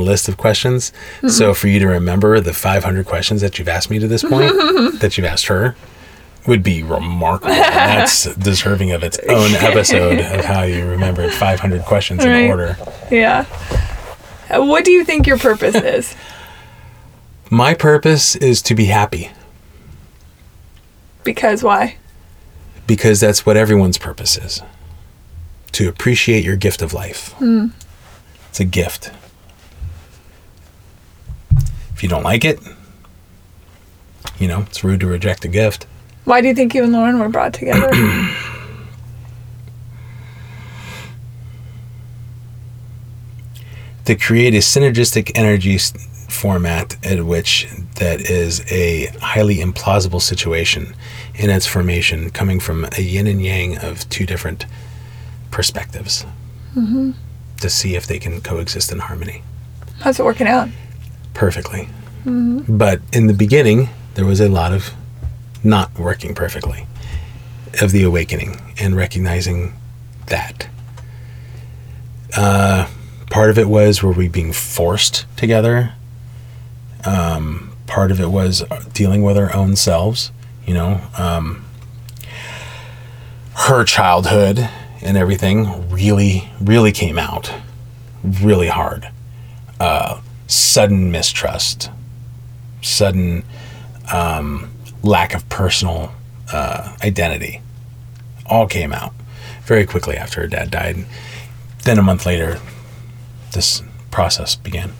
list of questions. Mm-hmm. So for you to remember the 500 questions that you've asked me to this point, that you've asked her, would be remarkable. And that's deserving of its own episode of how you remembered 500 questions right. In order. Yeah. What do you think your purpose is? My purpose is to be happy. Because why? Because that's what everyone's purpose is. To appreciate your gift of life. Mm. It's a gift. If you don't like it, it's rude to reject a gift. Why do you think you and Lauren were brought together? To create a synergistic energy format at which that is a highly implausible situation in its formation, coming from a yin and yang of two different perspectives. Mm-hmm. To see if they can coexist in harmony. How's it working out? Perfectly. Mm-hmm. But in the beginning, there was a lot of not working perfectly, of the awakening and recognizing that. Part of it was, were we being forced together? Part of it was dealing with our own selves, her childhood and everything really, really came out really hard. Sudden mistrust, sudden, lack of personal, identity all came out very quickly after her dad died. And then a month later, this process began.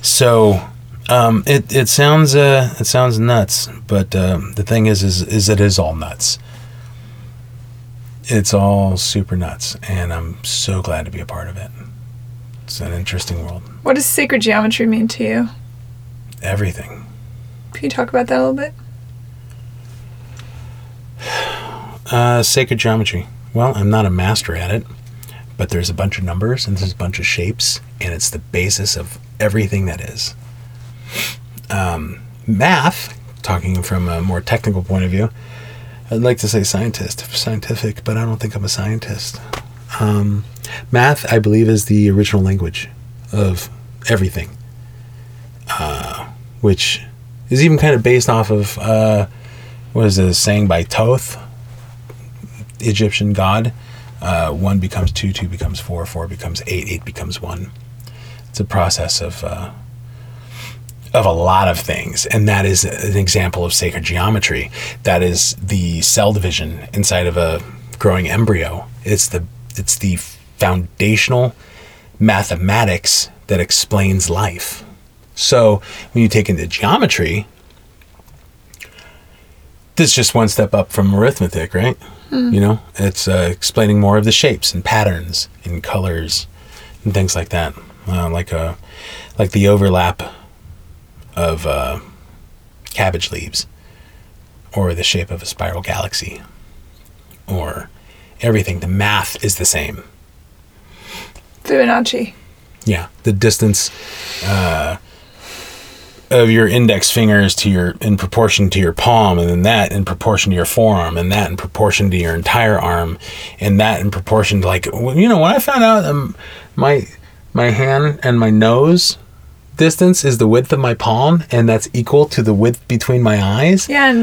So, it sounds nuts, but the thing is it is all nuts. It's all super nuts, and I'm so glad to be a part of it. It's an interesting world. What does sacred geometry mean to you? Everything. Can you talk about that a little bit? Sacred geometry. Well, I'm not a master at it, but there's a bunch of numbers and there's a bunch of shapes, and it's the basis of everything that is. Math, talking from a more technical point of view, I'd like to say scientific, but I don't think I'm a scientist. Math, I believe, is the original language of everything, which is even kind of based off of, what is this saying by Toth, Egyptian god? One becomes two, two becomes four, four becomes eight, eight becomes one. It's a process of a lot of things, and that is an example of sacred geometry. That is the cell division inside of a growing embryo. It's the foundational mathematics that explains life. So when you take into geometry, this is just one step up from arithmetic, right? Mm. You know, it's explaining more of the shapes and patterns and colors and things like that, like the overlap of cabbage leaves, or the shape of a spiral galaxy, or everything. The math is the same. Fibonacci. Yeah, the distance of your index fingers to your, in proportion to your palm, and then that in proportion to your forearm, and that in proportion to your entire arm, and that in proportion to, like, you know, when I found out my hand and my nose distance is the width of my palm, and that's equal to the width between my eyes. Yeah, and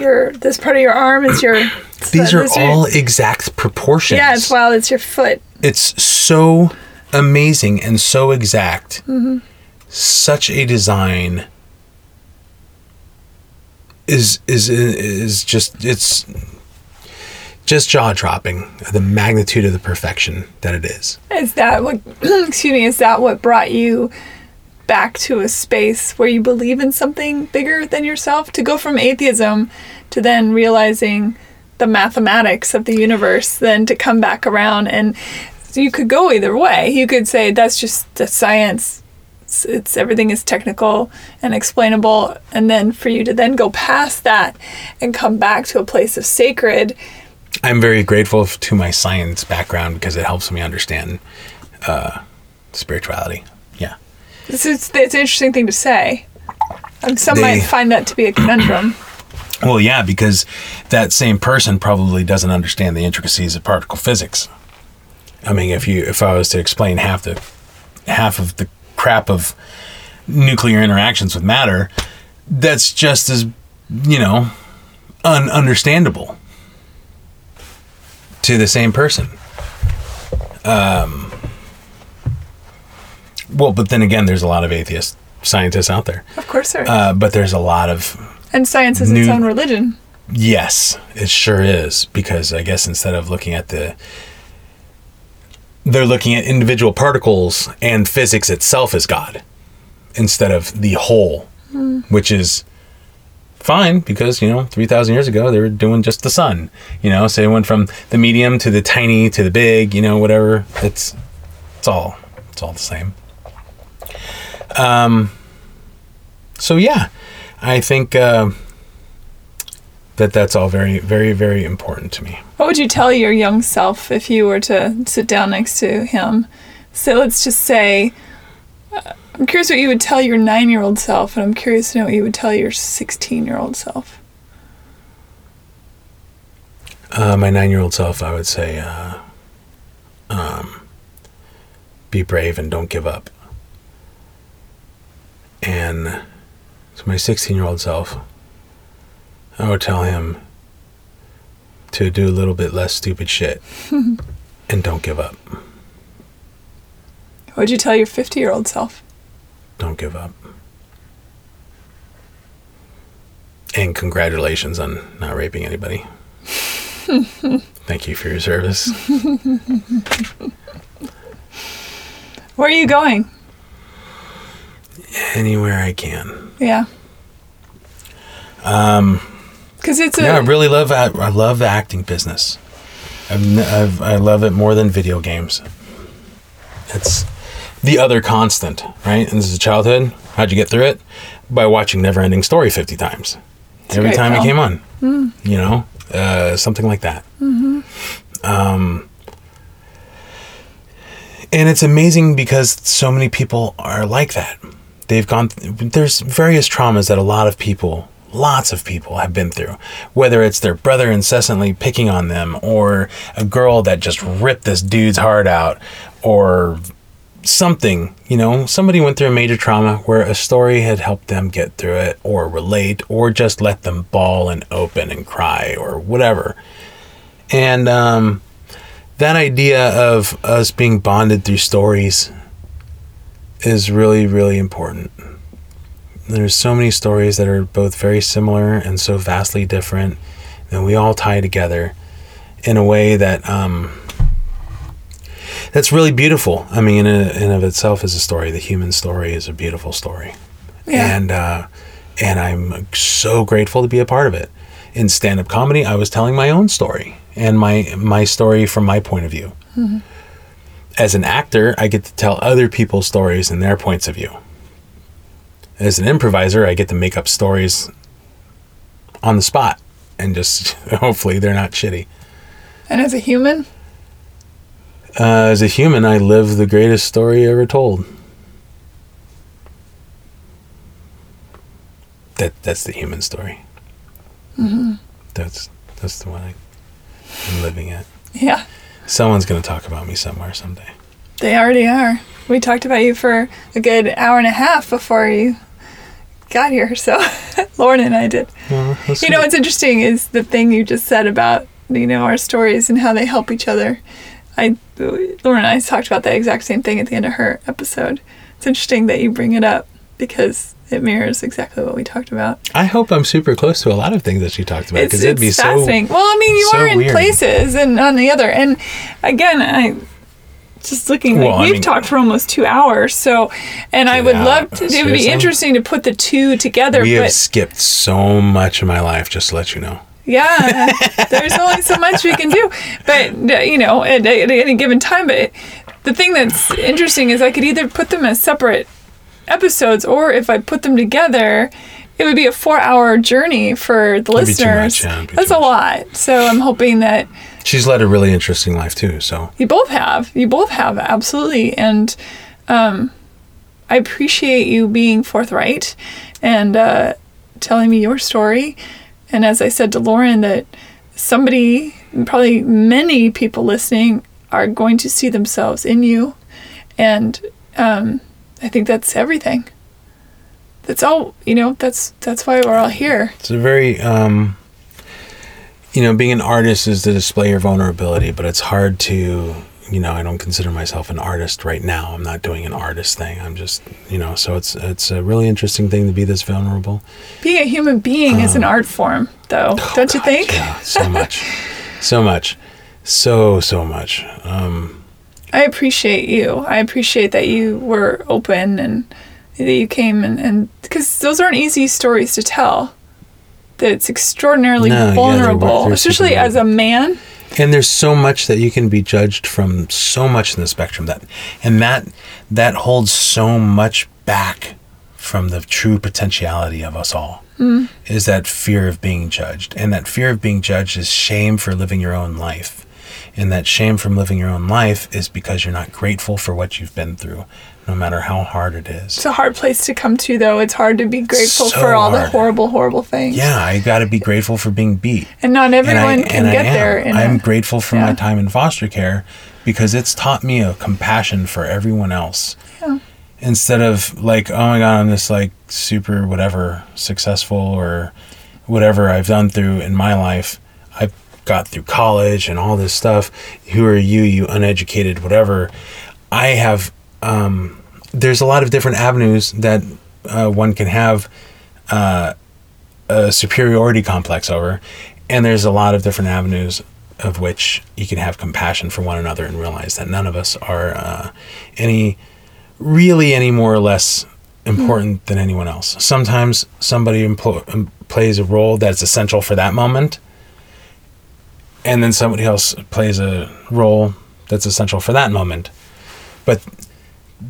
your this part of your arm is your... These are all exact proportions. Yeah, it's wild. It's your foot. It's so amazing and so exact. Mm-hmm. Such a design is just, it's just jaw-dropping, the magnitude of the perfection that it is. Is that what, excuse me, is that what brought you back to a space where you believe in something bigger than yourself, to go from atheism to then realizing the mathematics of the universe, then to come back around? And you could go either way. You could say that's just the science, it's everything is technical and explainable, and then for you to then go past that and come back to a place of sacred. I'm very grateful to my science background because it helps me understand spirituality. It's an interesting thing to say. Some might find that to be a conundrum. Well, yeah, because that same person probably doesn't understand the intricacies of particle physics. I mean, if I was to explain half of the crap of nuclear interactions with matter, that's just as, you know, ununderstandable to the same person. Well, but then again, there's a lot of atheist scientists out there. Of course there is. But there's a lot of... And science is its own religion. Yes, it sure is. Because I guess instead of looking at the... They're looking at individual particles, and physics itself as God, instead of the whole, which is fine because, you know, 3,000 years ago, they were doing just the sun. You know, so it went from the medium to the tiny to the big, you know, whatever. It's all the same. So yeah, I think that's all very, very, very important to me. What would you tell your young self if you were to sit down next to him? So let's just say, I'm curious what you would tell your 9-year-old self, and I'm curious to know what you would tell your 16-year-old self. My 9-year-old self, I would say, be brave and don't give up. And to my 16-year-old self, I would tell him to do a little bit less stupid shit and don't give up. What would you tell your 50-year-old self? Don't give up. And congratulations on not raping anybody. Thank you for your service. Where are you going? Anywhere I can. Yeah. Because it's I really love. I love the acting business. I love it more than video games. It's the other constant, right? And this is childhood. How'd you get through it? By watching Neverending Story 50 times. It's every time it came on. Mm. You know, something like that. Mm-hmm. And it's amazing because so many people are like that. There's various traumas that a lot of people lots of people have been through, whether it's their brother incessantly picking on them, or a girl that just ripped this dude's heart out, or something. You know, somebody went through a major trauma where a story had helped them get through it, or relate, or just let them bawl and open and cry or whatever. And that idea of us being bonded through stories is really, really important. There's so many stories that are both very similar and so vastly different, and we all tie together in a way that that's really beautiful. I mean, in of itself is a story. The human story is a beautiful story. Yeah. And I'm so grateful to be a part of it. In stand-up comedy, I was telling my own story and my story from my point of view. Mm-hmm. As an actor, I get to tell other people's stories and their points of view. As an improviser, I get to make up stories on the spot, and just hopefully they're not shitty. And as a human? As a human, I live the greatest story ever told. That's the human story. Mm-hmm. That's the one I'm living at. Yeah. Someone's going to talk about me somewhere someday. They already are. We talked about you for a good hour and a half before you got here, so Lauren and I did. You know, what's interesting is the thing you just said about, you know, our stories and how they help each other. Lauren and I talked about that exact same thing at the end of her episode. It's interesting that you bring it up because it mirrors exactly what we talked about. I hope I'm super close to a lot of things that she talked about, because it'd be fascinating. So well, I mean, you are in places and on the other. And again, just looking, like we've talked for almost 2 hours, so, and I would love to, it would be interesting to put the two together. We have skipped so much of my life, just to let you know. Yeah, there's only so much we can do, but, you know, at any given time, but the thing that's interesting is I could either put them as separate episodes, or if I put them together, it would be a 4-hour journey for the listeners. That's a lot. So I'm hoping that she's led a really interesting life too. So you both have absolutely, and I appreciate you being forthright and telling me your story. And as I said to Lauren, that somebody, probably many people listening, are going to see themselves in you, and I think that's everything. That's all, you know, that's why we're all here. It's a very, you know, being an artist is to display your vulnerability, but it's hard to, you know, I don't consider myself an artist right now. I'm not doing an artist thing. I'm just, you know, so it's a really interesting thing to be this vulnerable. Being a human being is an art form, though, don't you think? Yeah, so much. So much. I appreciate you. I appreciate that you were open and that you came, and because those aren't easy stories to tell. That it's extraordinarily vulnerable, especially as a man. And there's so much that you can be judged from, so much in the spectrum, that holds so much back from the true potentiality of us all. Mm. Is that fear of being judged, and that fear of being judged is shame for living your own life, and that shame from living your own life is because you're not grateful for what you've been through, no matter how hard it is. It's a hard place to come to, though. It's hard to be grateful for all the horrible, horrible things. Yeah, I got to be grateful for being beat. And not everyone can get there. I'm grateful for my time in foster care, because it's taught me a compassion for everyone else. Yeah. Instead of like, oh my God, I'm this like super whatever, successful or whatever I've done through in my life. I've got through college and all this stuff. Who are you, you uneducated, whatever. I have... there's a lot of different avenues that one can have a superiority complex over, and there's a lot of different avenues of which you can have compassion for one another and realize that none of us are any more or less important than anyone else. Sometimes somebody plays a role that's essential for that moment, and then somebody else plays a role that's essential for that moment, but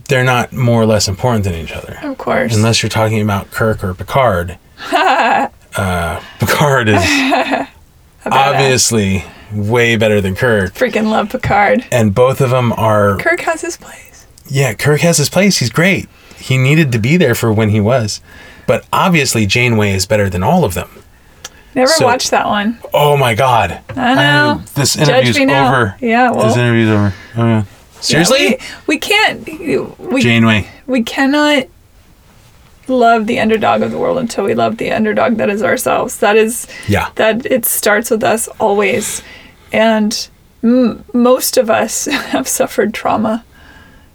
they're not more or less important than each other. Of course. Unless you're talking about Kirk or Picard. Picard is obviously way better than Kirk. Freaking love Picard. And both of them are... Kirk has his place. Yeah, Kirk has his place. He's great. He needed to be there for when he was. But obviously Janeway is better than all of them. Never watched that one. Oh my God. I know. This interview's over. Yeah, well. This interview's over. Oh, yeah. Seriously? Yeah, we can't. Janeway. We cannot love the underdog of the world until we love the underdog that is ourselves. That is. Yeah. That it starts with us always. And most of us have suffered trauma.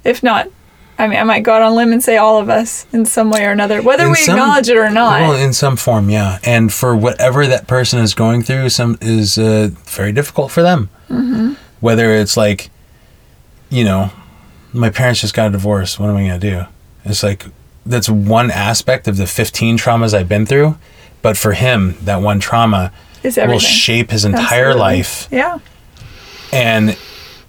If not, I mean, I might go out on a limb and say all of us in some way or another, whether we acknowledge it or not. Well, in some form, yeah. And for whatever that person is going through, some is very difficult for them. Mm-hmm. Whether it's like, you know, my parents just got a divorce. What am I going to do? It's like, that's one aspect of the 15 traumas I've been through. But for him, that one trauma will shape his entire life. Yeah. And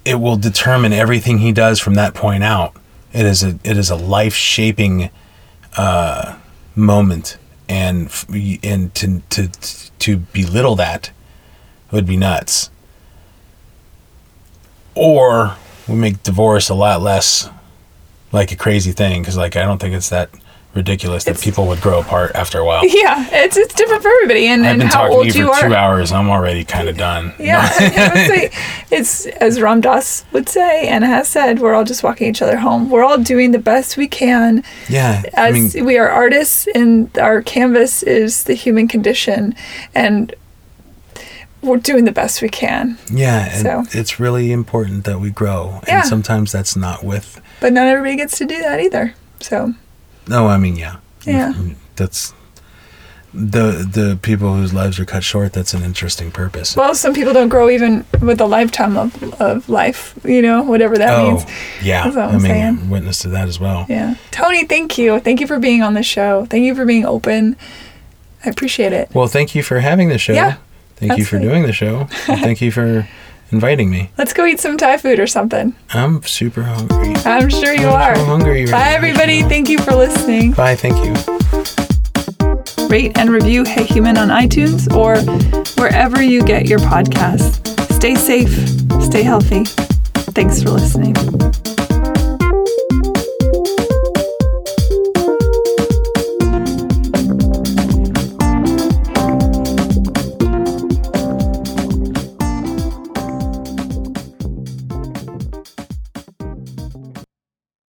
it will determine everything he does from that point out. It is a life-shaping moment, and to belittle that would be nuts. Or we make divorce a lot less like a crazy thing, because like I don't think it's that ridiculous that people would grow apart after a while. Yeah, it's different for everybody. And I've been talking to you for 2 hours. I'm already kind of done. Yeah, I would say it's, as Ram Dass would say and has said, we're all just walking each other home. We're all doing the best we can. Yeah, we are artists, and our canvas is the human condition, and we're doing the best we can. Yeah, so it's really important that we grow, and sometimes that's not with. But not everybody gets to do that either. So. No, I mean, yeah. Yeah. That's the people whose lives are cut short, that's an interesting purpose. Well, some people don't grow even with a lifetime of life, you know, whatever that means. Yeah. That's what I'm saying. I'm witness to that as well. Yeah. Tony, thank you. Thank you for being on the show. Thank you for being open. I appreciate it. Well, thank you for having the show. Yeah. Thank you for doing the show. Thank you for inviting me. Let's go eat some Thai food or something. I'm super hungry. I'm sure you are. I'm hungry. Bye, everybody. Thank you for listening. Bye. Thank you. Rate and review Hey Human on iTunes or wherever you get your podcasts. Stay safe. Stay healthy. Thanks for listening.